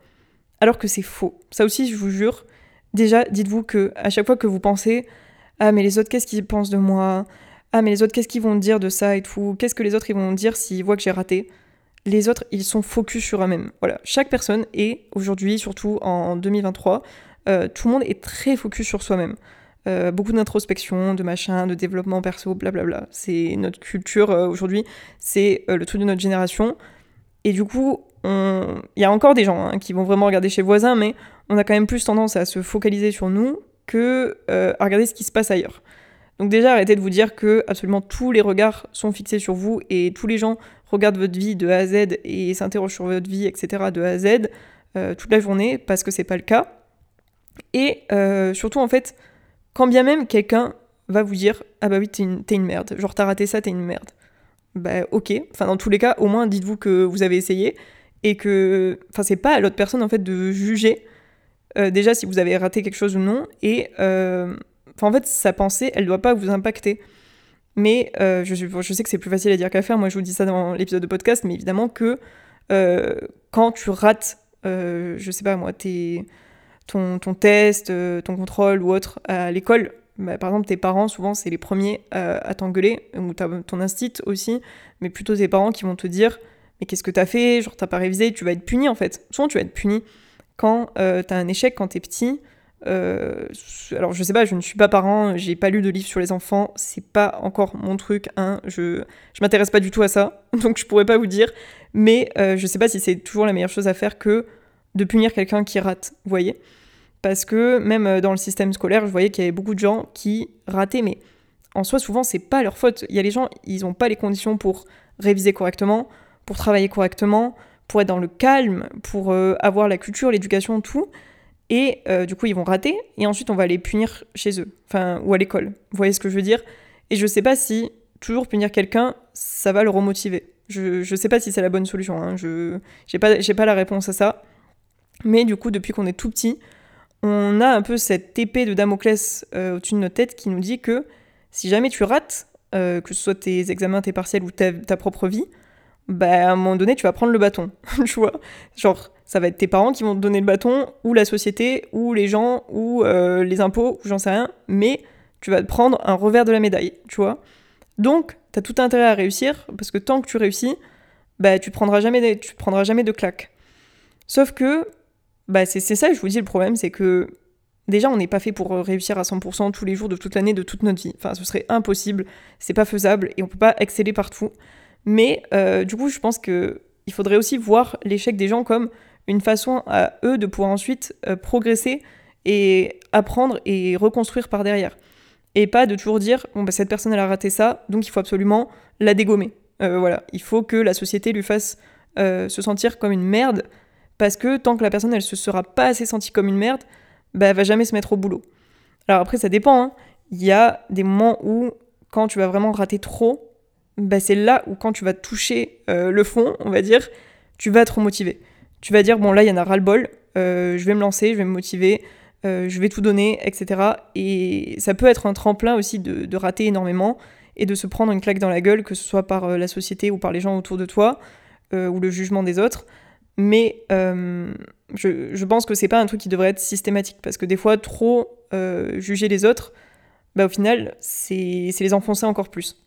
Alors que c'est faux. Ça aussi, je vous jure, déjà, dites-vous que à chaque fois que vous pensez « ah, mais les autres, qu'est-ce qu'ils pensent de moi ? Ah, mais les autres, qu'est-ce qu'ils vont dire de ça et tout ? Qu'est-ce que les autres, ils vont dire s'ils voient que j'ai raté ?» Les autres, ils sont focus sur eux-mêmes. Voilà, chaque personne est, aujourd'hui, surtout en 2023, tout le monde est très focus sur soi-même. Beaucoup d'introspection, de machin, de développement perso, blablabla. C'est notre culture aujourd'hui, c'est le truc de notre génération. Et du coup, il y a encore des gens qui vont vraiment regarder chez le voisin, mais on a quand même plus tendance à se focaliser sur nous que à regarder ce qui se passe ailleurs. Donc déjà, arrêtez de vous dire que absolument tous les regards sont fixés sur vous et tous les gens regardent votre vie de A à Z et s'interrogent sur votre vie, etc., de A à Z, toute la journée, parce que c'est pas le cas. Et surtout, en fait, quand bien même quelqu'un va vous dire « ah bah oui, t'es une merde, genre t'as raté ça, t'es une merde », bah ok, enfin dans tous les cas, au moins dites-vous que vous avez essayé, et que, enfin c'est pas à l'autre personne en fait de juger déjà si vous avez raté quelque chose ou non, et en fait sa pensée elle doit pas vous impacter. Mais je sais que c'est plus facile à dire qu'à faire, moi je vous dis ça dans l'épisode de podcast, mais évidemment que quand tu rates, je sais pas moi, ton test, ton contrôle ou autre à l'école, bah, par exemple tes parents souvent c'est les premiers à t'engueuler, ou ton instit aussi, mais plutôt tes parents qui vont te dire mais qu'est-ce que t'as fait, genre t'as pas révisé, tu vas être puni en fait. Souvent tu vas être puni quand t'as un échec, quand t'es petit. Alors je sais pas, je ne suis pas parent, j'ai pas lu de livre sur les enfants, c'est pas encore mon truc, hein, je m'intéresse pas du tout à ça, donc je pourrais pas vous dire, mais je sais pas si c'est toujours la meilleure chose à faire que de punir quelqu'un qui rate, vous voyez, parce que même dans le système scolaire, je voyais qu'il y avait beaucoup de gens qui rataient, mais en soi souvent c'est pas leur faute. Il y a les gens, ils ont pas les conditions pour réviser correctement, pour travailler correctement, pour être dans le calme, pour avoir la culture, l'éducation, tout. Et du coup, ils vont rater, et ensuite, on va les punir chez eux, enfin, ou à l'école. Vous voyez ce que je veux dire ? Et je sais pas si toujours punir quelqu'un, ça va le remotiver. Je sais pas si c'est la bonne solution, hein. J'ai pas la réponse à ça. Mais du coup, depuis qu'on est tout petit, on a un peu cette épée de Damoclès au-dessus de notre tête qui nous dit que si jamais tu rates, que ce soit tes examens, tes partiels ou ta propre vie, bah, à un moment donné, tu vas prendre le bâton, tu vois ? Genre... ça va être tes parents qui vont te donner le bâton, ou la société, ou les gens, ou les impôts, ou j'en sais rien, mais tu vas te prendre un revers de la médaille, tu vois. Donc, t'as tout intérêt à réussir, parce que tant que tu réussis, bah, tu prendras jamais de claques. Sauf que, bah, c'est ça, je vous dis, le problème, c'est que, déjà, on n'est pas fait pour réussir à 100% tous les jours de toute l'année, de toute notre vie. Enfin, ce serait impossible, c'est pas faisable, et on peut pas exceller partout. Mais, du coup, je pense que il faudrait aussi voir l'échec des gens comme une façon à eux de pouvoir ensuite progresser et apprendre et reconstruire par derrière. Et pas de toujours dire « bon bah cette personne elle a raté ça, donc il faut absolument la dégommer ». Voilà, il faut que la société lui fasse se sentir comme une merde, parce que tant que la personne elle se sera pas assez sentie comme une merde, bah elle va jamais se mettre au boulot. Alors après ça dépend, hein. Il y a des moments où quand tu vas vraiment rater trop, bah c'est là où quand tu vas toucher le fond, on va dire, tu vas te remotiver. Tu vas dire, bon là, il y en a ras-le-bol, je vais me lancer, je vais me motiver, je vais tout donner, etc. Et ça peut être un tremplin aussi de rater énormément et de se prendre une claque dans la gueule, que ce soit par la société ou par les gens autour de toi, ou le jugement des autres. Mais je pense que c'est pas un truc qui devrait être systématique, parce que des fois, trop juger les autres, bah, au final, c'est les enfoncer encore plus.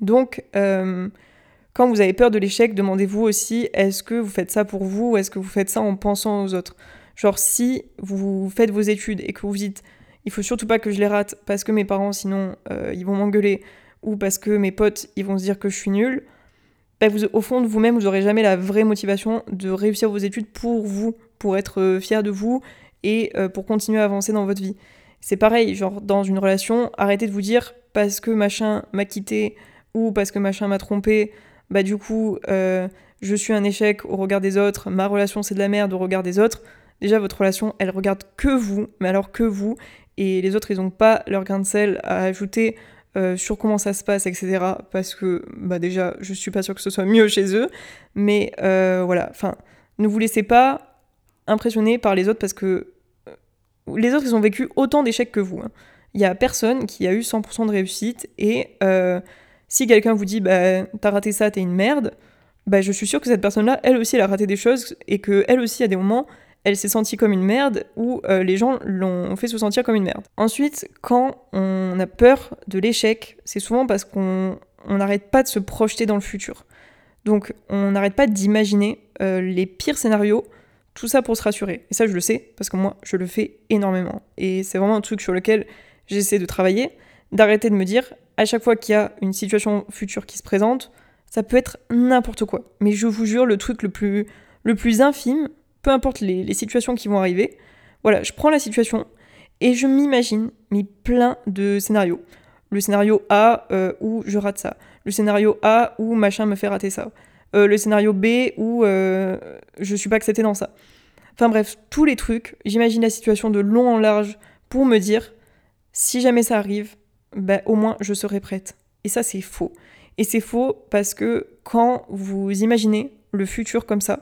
Donc... quand vous avez peur de l'échec, demandez-vous aussi, est-ce que vous faites ça pour vous ou est-ce que vous faites ça en pensant aux autres ? Genre si vous faites vos études et que vous vous dites, il faut surtout pas que je les rate parce que mes parents sinon ils vont m'engueuler, ou parce que mes potes ils vont se dire que je suis nulle, bah vous, au fond de vous-même vous n'aurez jamais la vraie motivation de réussir vos études pour vous, pour être fier de vous et pour continuer à avancer dans votre vie. C'est pareil, genre dans une relation, arrêtez de vous dire parce que machin m'a quitté ou parce que machin m'a trompé, bah du coup, je suis un échec au regard des autres, ma relation c'est de la merde au regard des autres. Déjà, votre relation, elle regarde que vous, mais alors que vous, et les autres, ils n'ont pas leur grain de sel à ajouter sur comment ça se passe, etc. Parce que, bah déjà, je suis pas sûre que ce soit mieux chez eux, mais voilà, enfin, ne vous laissez pas impressionner par les autres, parce que les autres, ils ont vécu autant d'échecs que vous, hein. Il y a personne qui a eu 100% de réussite, et... si quelqu'un vous dit bah, « t'as raté ça, t'es une merde », bah, je suis sûre que cette personne-là, elle aussi, elle a raté des choses et qu'elle aussi, à des moments, elle s'est sentie comme une merde ou les gens l'ont fait se sentir comme une merde. Ensuite, quand on a peur de l'échec, c'est souvent parce qu'on n'arrête pas de se projeter dans le futur. Donc, on n'arrête pas d'imaginer les pires scénarios, tout ça pour se rassurer. Et ça, je le sais, parce que moi, je le fais énormément. Et c'est vraiment un truc sur lequel j'essaie de travailler, d'arrêter de me dire... à chaque fois qu'il y a une situation future qui se présente, ça peut être n'importe quoi. Mais je vous jure, le truc le plus infime, peu importe les situations qui vont arriver, voilà, je prends la situation et je m'imagine mais plein de scénarios. Le scénario A où je rate ça. Le scénario A où machin me fait rater ça. Le scénario B où je suis pas acceptée dans ça. Enfin bref, tous les trucs, j'imagine la situation de long en large pour me dire, si jamais ça arrive, bah, au moins je serai prête. Et ça c'est faux. Et c'est faux parce que quand vous imaginez le futur comme ça,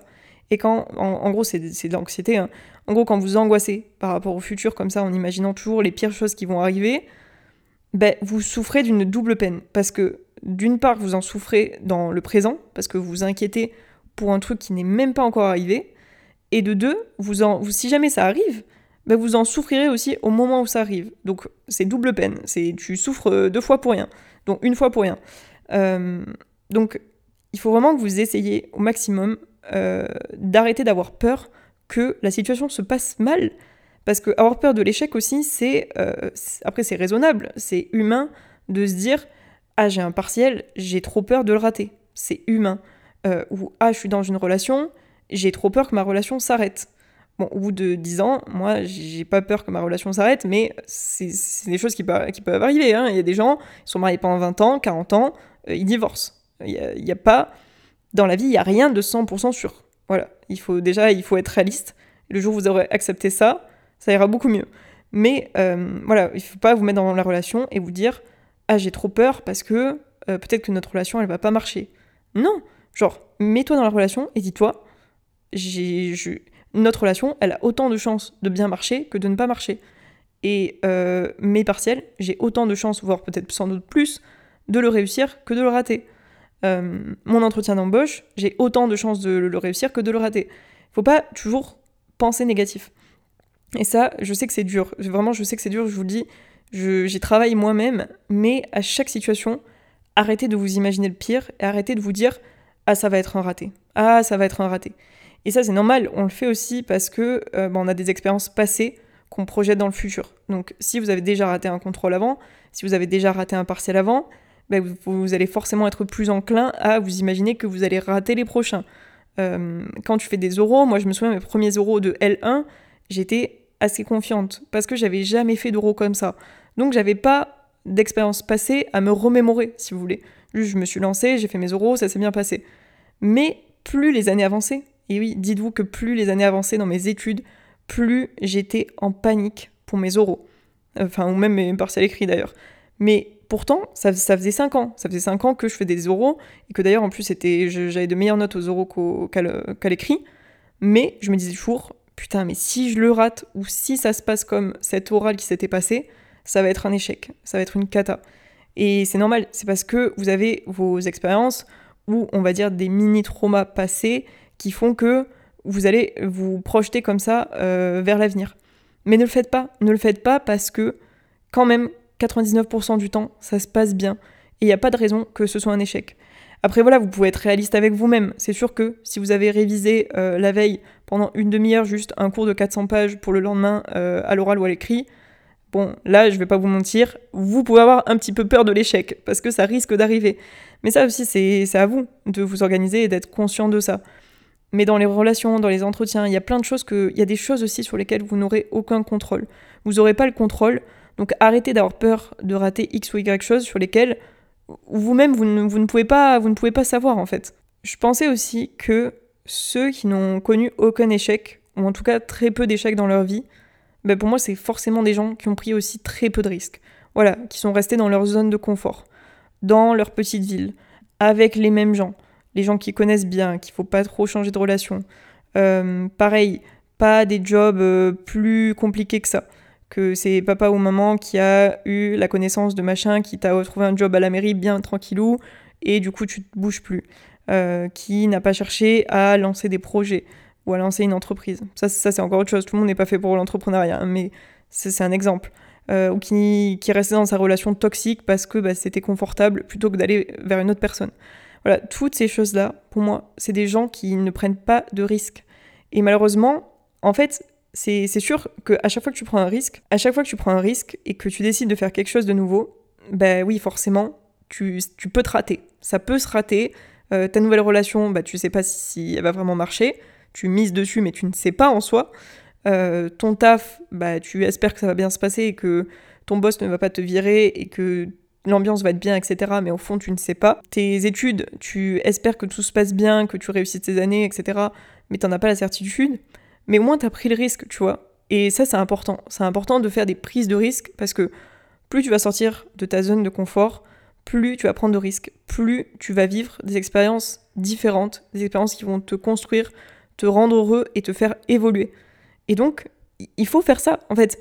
Et quand, en gros, c'est de l'anxiété, hein. En gros, quand vous angoissez par rapport au futur, comme ça, en imaginant toujours les pires choses qui vont arriver, ben, vous souffrez d'une double peine. Parce que, d'une part, vous en souffrez dans le présent, parce que vous vous inquiétez pour un truc qui n'est même pas encore arrivé. Et de deux, si jamais ça arrive, ben vous en souffrirez aussi au moment où ça arrive. Donc, c'est double peine. Tu souffres deux fois pour rien. Donc, une fois pour rien. Donc, il faut vraiment que vous essayiez au maximum d'arrêter d'avoir peur que la situation se passe mal. Parce que avoir peur de l'échec aussi, après, c'est raisonnable. C'est humain de se dire « Ah, j'ai un partiel, j'ai trop peur de le rater. » C'est humain. Ou « Ah, je suis dans une relation, j'ai trop peur que ma relation s'arrête. » Bon, au bout de 10 ans, moi, j'ai pas peur que ma relation s'arrête, mais c'est des choses qui peuvent arriver, hein. Il y a des gens, ils sont mariés pendant 20 ans, 40 ans, ils divorcent. Il y a pas... Dans la vie, il n'y a rien de 100% sûr. Voilà. Il faut être réaliste. Le jour où vous aurez accepté ça, ça ira beaucoup mieux. Mais voilà, il ne faut pas vous mettre dans la relation et vous dire « Ah, j'ai trop peur parce que peut-être que notre relation, elle ne va pas marcher. » Non. Genre, mets-toi dans la relation et dis-toi « Notre relation, elle a autant de chances de bien marcher que de ne pas marcher. Et mes partiels, j'ai autant de chances, voire peut-être sans doute plus, de le réussir que de le rater. » Mon entretien d'embauche, j'ai autant de chances de le réussir que de le rater. Faut pas toujours penser négatif. Et ça, je sais que c'est dur. Vraiment, je sais que c'est dur, je vous le dis. J'y travaille moi-même, mais à chaque situation, arrêtez de vous imaginer le pire et arrêtez de vous dire « Ah, ça va être un raté. Ah, ça va être un raté. » Et ça, c'est normal. On le fait aussi parce que on a des expériences passées qu'on projette dans le futur. Donc, si vous avez déjà raté un contrôle avant, si vous avez déjà raté un partiel avant, ben, vous allez forcément être plus enclin à vous imaginer que vous allez rater les prochains. Quand tu fais des oraux, moi je me souviens mes premiers oraux de L1, j'étais assez confiante parce que j'avais jamais fait d'oraux comme ça. Donc j'avais pas d'expérience passée à me remémorer, si vous voulez. Je me suis lancée, j'ai fait mes oraux, ça s'est bien passé. Mais plus les années avançaient, et oui, dites-vous que plus les années avançaient dans mes études, plus j'étais en panique pour mes oraux. Enfin, ou même mes partiels écrits d'ailleurs. Mais pourtant, ça faisait 5 ans. Ça faisait 5 ans que je fais des oraux, et que d'ailleurs, en plus, j'avais de meilleures notes aux oraux qu'à l'écrit. Mais je me disais toujours, putain, mais si je le rate, ou si ça se passe comme cet oral qui s'était passé, ça va être un échec, ça va être une cata. Et c'est normal, c'est parce que vous avez vos expériences, ou on va dire des mini-traumas passés, qui font que vous allez vous projeter comme ça vers l'avenir. Mais ne le faites pas. Ne le faites pas parce que, quand même, 99% du temps, ça se passe bien. Et il n'y a pas de raison que ce soit un échec. Après, voilà, vous pouvez être réaliste avec vous-même. C'est sûr que si vous avez révisé la veille pendant une demi-heure, juste un cours de 400 pages pour le lendemain à l'oral ou à l'écrit, bon, là, je ne vais pas vous mentir, vous pouvez avoir un petit peu peur de l'échec, parce que ça risque d'arriver. Mais ça aussi, c'est à vous de vous organiser et d'être conscient de ça. Mais dans les relations, dans les entretiens, il y a plein de choses il y a des choses aussi sur lesquelles vous n'aurez aucun contrôle. Vous n'aurez pas le contrôle. Donc arrêtez d'avoir peur de rater X ou Y choses sur lesquelles vous-même, vous ne pouvez pas savoir, en fait. Je pensais aussi que ceux qui n'ont connu aucun échec, ou en tout cas très peu d'échecs dans leur vie, ben pour moi, c'est forcément des gens qui ont pris aussi très peu de risques. Voilà, qui sont restés dans leur zone de confort, dans leur petite ville, avec les mêmes gens. Les gens qui connaissent bien, qu'il ne faut pas trop changer de relation. Pareil, pas des jobs plus compliqués que ça. Que c'est papa ou maman qui a eu la connaissance de machin, qui t'a retrouvé un job à la mairie bien tranquillou, et du coup tu te bouges plus, qui n'a pas cherché à lancer des projets ou à lancer une entreprise. Ça c'est encore autre chose, tout le monde n'est pas fait pour l'entrepreneuriat, hein, mais c'est un exemple. Ou qui restait dans sa relation toxique parce que bah, c'était confortable plutôt que d'aller vers une autre personne. Voilà, toutes ces choses-là, pour moi, c'est des gens qui ne prennent pas de risques. Et malheureusement, en fait... C'est sûr qu'à chaque fois que tu prends un risque, et que tu décides de faire quelque chose de nouveau, bah oui, forcément, tu peux te rater. Ça peut se rater. Ta nouvelle relation, bah, tu sais pas si elle va vraiment marcher. Tu mises dessus, mais tu ne sais pas en soi. Ton taf, bah, tu espères que ça va bien se passer et que ton boss ne va pas te virer et que l'ambiance va être bien, etc. Mais au fond, tu ne sais pas. Tes études, tu espères que tout se passe bien, que tu réussis tes années, etc. Mais t'en as pas la certitude. Mais au moins, t'as pris le risque, tu vois. Et ça, c'est important. C'est important de faire des prises de risque parce que plus tu vas sortir de ta zone de confort, plus tu vas prendre de risques, plus tu vas vivre des expériences différentes, des expériences qui vont te construire, te rendre heureux et te faire évoluer. Et donc, il faut faire ça. En fait,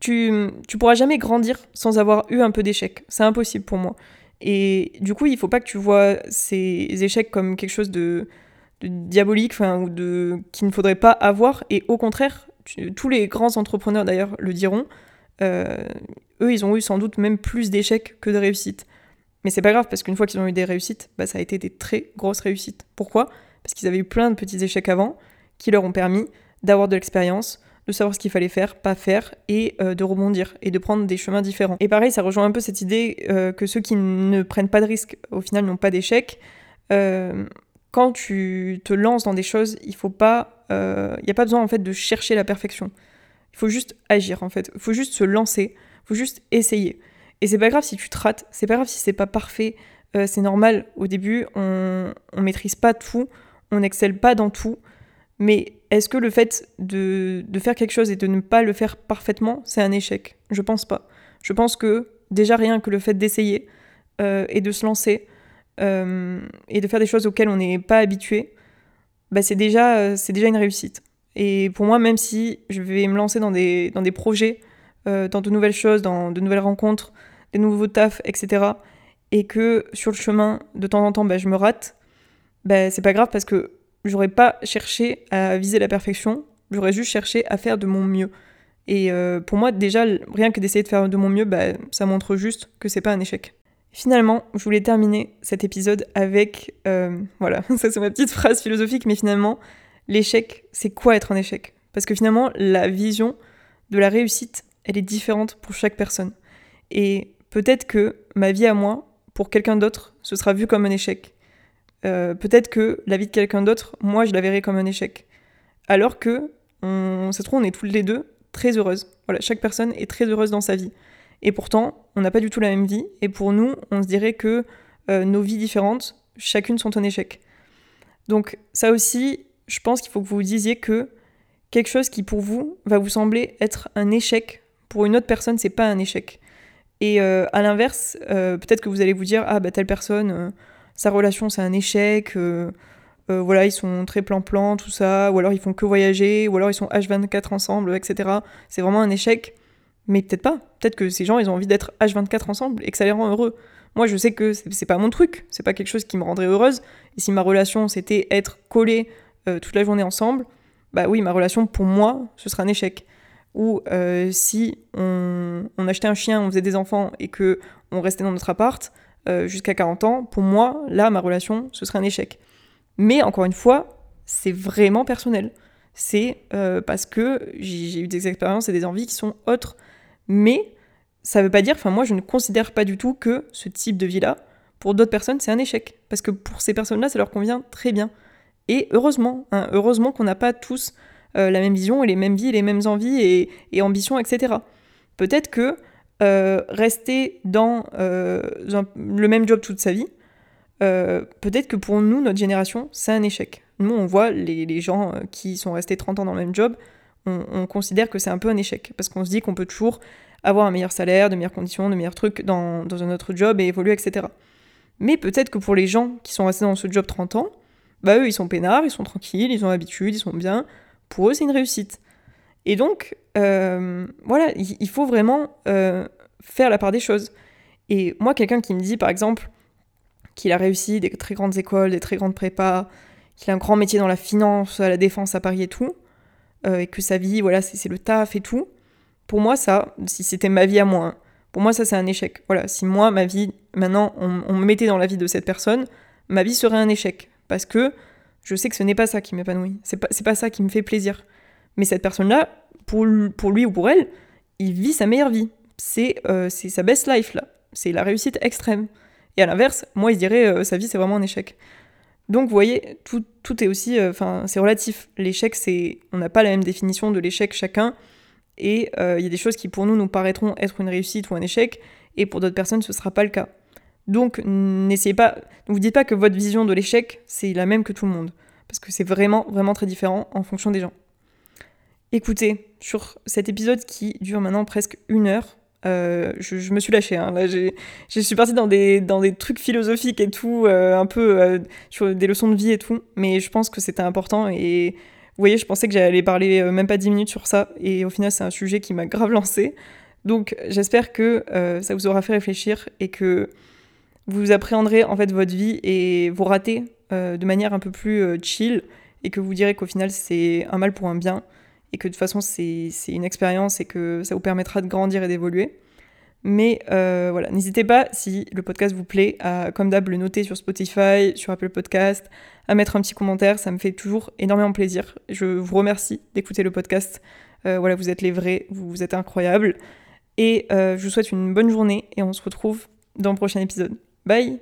tu pourras jamais grandir sans avoir eu un peu d'échec. C'est impossible pour moi. Et du coup, il faut pas que tu vois ces échecs comme quelque chose de diabolique, qu'il ne faudrait pas avoir. Et au contraire, tous les grands entrepreneurs d'ailleurs le diront, eux, ils ont eu sans doute même plus d'échecs que de réussites. Mais c'est pas grave, parce qu'une fois qu'ils ont eu des réussites, bah, ça a été des très grosses réussites. Pourquoi ? Parce qu'ils avaient eu plein de petits échecs avant qui leur ont permis d'avoir de l'expérience, de savoir ce qu'il fallait faire, pas faire, et de rebondir, et de prendre des chemins différents. Et pareil, ça rejoint un peu cette idée que ceux qui ne prennent pas de risques, au final, n'ont pas d'échecs. Quand tu te lances dans des choses, il n'y a pas besoin en fait de chercher la perfection. Il faut juste agir en fait, il faut juste se lancer, il faut juste essayer. Et c'est pas grave si tu te rates, c'est pas grave si c'est pas parfait, c'est normal. Au début, on maîtrise pas tout, on n'excelle pas dans tout, mais est-ce que le fait de faire quelque chose et de ne pas le faire parfaitement, c'est un échec ? Je pense pas. Je pense que déjà rien que le fait d'essayer et de se lancer et de faire des choses auxquelles on n'est pas habitué, bah c'est déjà une réussite. Et pour moi, même si je vais me lancer dans des projets, dans de nouvelles choses, dans de nouvelles rencontres, des nouveaux tafs, etc., et que sur le chemin, de temps en temps, bah, je me rate, bah, c'est pas grave parce que j'aurais pas cherché à viser la perfection, j'aurais juste cherché à faire de mon mieux. Et pour moi, déjà, rien que d'essayer de faire de mon mieux, bah, ça montre juste que c'est pas un échec. Finalement, je voulais terminer cet épisode avec... voilà, ça c'est ma petite phrase philosophique, mais finalement, l'échec, c'est quoi être un échec ? Parce que finalement, la vision de la réussite, elle est différente pour chaque personne. Et peut-être que ma vie à moi, pour quelqu'un d'autre, ce sera vu comme un échec. Peut-être que la vie de quelqu'un d'autre, moi, je la verrai comme un échec. Alors que, ça se trouve, on est toutes les deux très heureuses. Voilà, chaque personne est très heureuse dans sa vie. Et pourtant, on n'a pas du tout la même vie. Et pour nous, on se dirait que nos vies différentes, chacune sont un échec. Donc ça aussi, je pense qu'il faut que vous vous disiez que quelque chose qui pour vous va vous sembler être un échec, pour une autre personne, c'est pas un échec. Et à l'inverse, peut-être que vous allez vous dire « Ah bah telle personne, sa relation c'est un échec, voilà, ils sont très plan-plan, tout ça, ou alors ils font que voyager, ou alors ils sont H24 ensemble, etc. C'est vraiment un échec. » Mais peut-être pas. Peut-être que ces gens, ils ont envie d'être H24 ensemble et que ça les rend heureux. Moi, je sais que c'est pas mon truc. C'est pas quelque chose qui me rendrait heureuse. Et si ma relation, c'était être collée toute la journée ensemble, bah oui, ma relation, pour moi, ce serait un échec. Ou si on achetait un chien, on faisait des enfants et qu'on restait dans notre appart jusqu'à 40 ans, pour moi, là, ma relation, ce serait un échec. Mais encore une fois, c'est vraiment personnel. C'est parce que j'ai eu des expériences et des envies qui sont autres. Mais ça veut pas dire, moi je ne considère pas du tout que ce type de vie-là, pour d'autres personnes, c'est un échec. Parce que pour ces personnes-là, ça leur convient très bien. Et heureusement, heureusement qu'on n'a pas tous la même vision et les mêmes vies, les mêmes envies et ambitions, etc. Peut-être que rester dans le même job toute sa vie, peut-être que pour nous, notre génération, c'est un échec. Nous, on voit les gens qui sont restés 30 ans dans le même job, on considère que c'est un peu un échec, parce qu'on se dit qu'on peut toujours avoir un meilleur salaire, de meilleures conditions, de meilleurs trucs dans un autre job et évoluer, etc. Mais peut-être que pour les gens qui sont restés dans ce job 30 ans, bah eux, ils sont peinards, ils sont tranquilles, ils ont l'habitude, ils sont bien. Pour eux, c'est une réussite. Et donc, voilà, il faut vraiment faire la part des choses. Et moi, quelqu'un qui me dit, par exemple, qu'il a réussi des très grandes écoles, des très grandes prépas, qu'il a un grand métier dans la finance, à la défense, à Paris et tout, et que sa vie, voilà, c'est le taf et tout, pour moi, ça, si c'était ma vie à moi, pour moi, ça, c'est un échec. Voilà, si moi, ma vie, maintenant, on me mettait dans la vie de cette personne, ma vie serait un échec, parce que je sais que ce n'est pas ça qui m'épanouit, c'est pas ça qui me fait plaisir. Mais cette personne-là, pour lui ou pour elle, il vit sa meilleure vie. C'est sa best life, là. C'est la réussite extrême. Et à l'inverse, moi, il dirait, sa vie, c'est vraiment un échec. Donc, vous voyez, tout est aussi... c'est relatif. L'échec, on n'a pas la même définition de l'échec chacun. Et il y a des choses qui, pour nous, nous paraîtront être une réussite ou un échec. Et pour d'autres personnes, ce ne sera pas le cas. Donc, n'essayez pas... Ne vous dites pas que votre vision de l'échec, c'est la même que tout le monde. Parce que c'est vraiment, vraiment très différent en fonction des gens. Écoutez, sur cet épisode qui dure maintenant presque 1 heure, Je me suis lâchée, hein. Là, je suis partie dans des trucs philosophiques et tout, un peu sur des leçons de vie et tout, mais je pense que c'était important. Et vous voyez, je pensais que j'allais parler même pas 10 minutes sur ça, et au final c'est un sujet qui m'a grave lancée. Donc j'espère que ça vous aura fait réfléchir et que vous appréhenderez en fait votre vie et vous ratez de manière un peu plus chill, et que vous direz qu'au final c'est un mal pour un bien, et que de toute façon c'est une expérience et que ça vous permettra de grandir et d'évoluer. Mais voilà, n'hésitez pas, si le podcast vous plaît, à comme d'hab le noter sur Spotify, sur Apple Podcast, à mettre un petit commentaire, ça me fait toujours énormément plaisir. Je vous remercie d'écouter le podcast, voilà, vous êtes les vrais, vous êtes incroyables, et je vous souhaite une bonne journée, et on se retrouve dans le prochain épisode. Bye.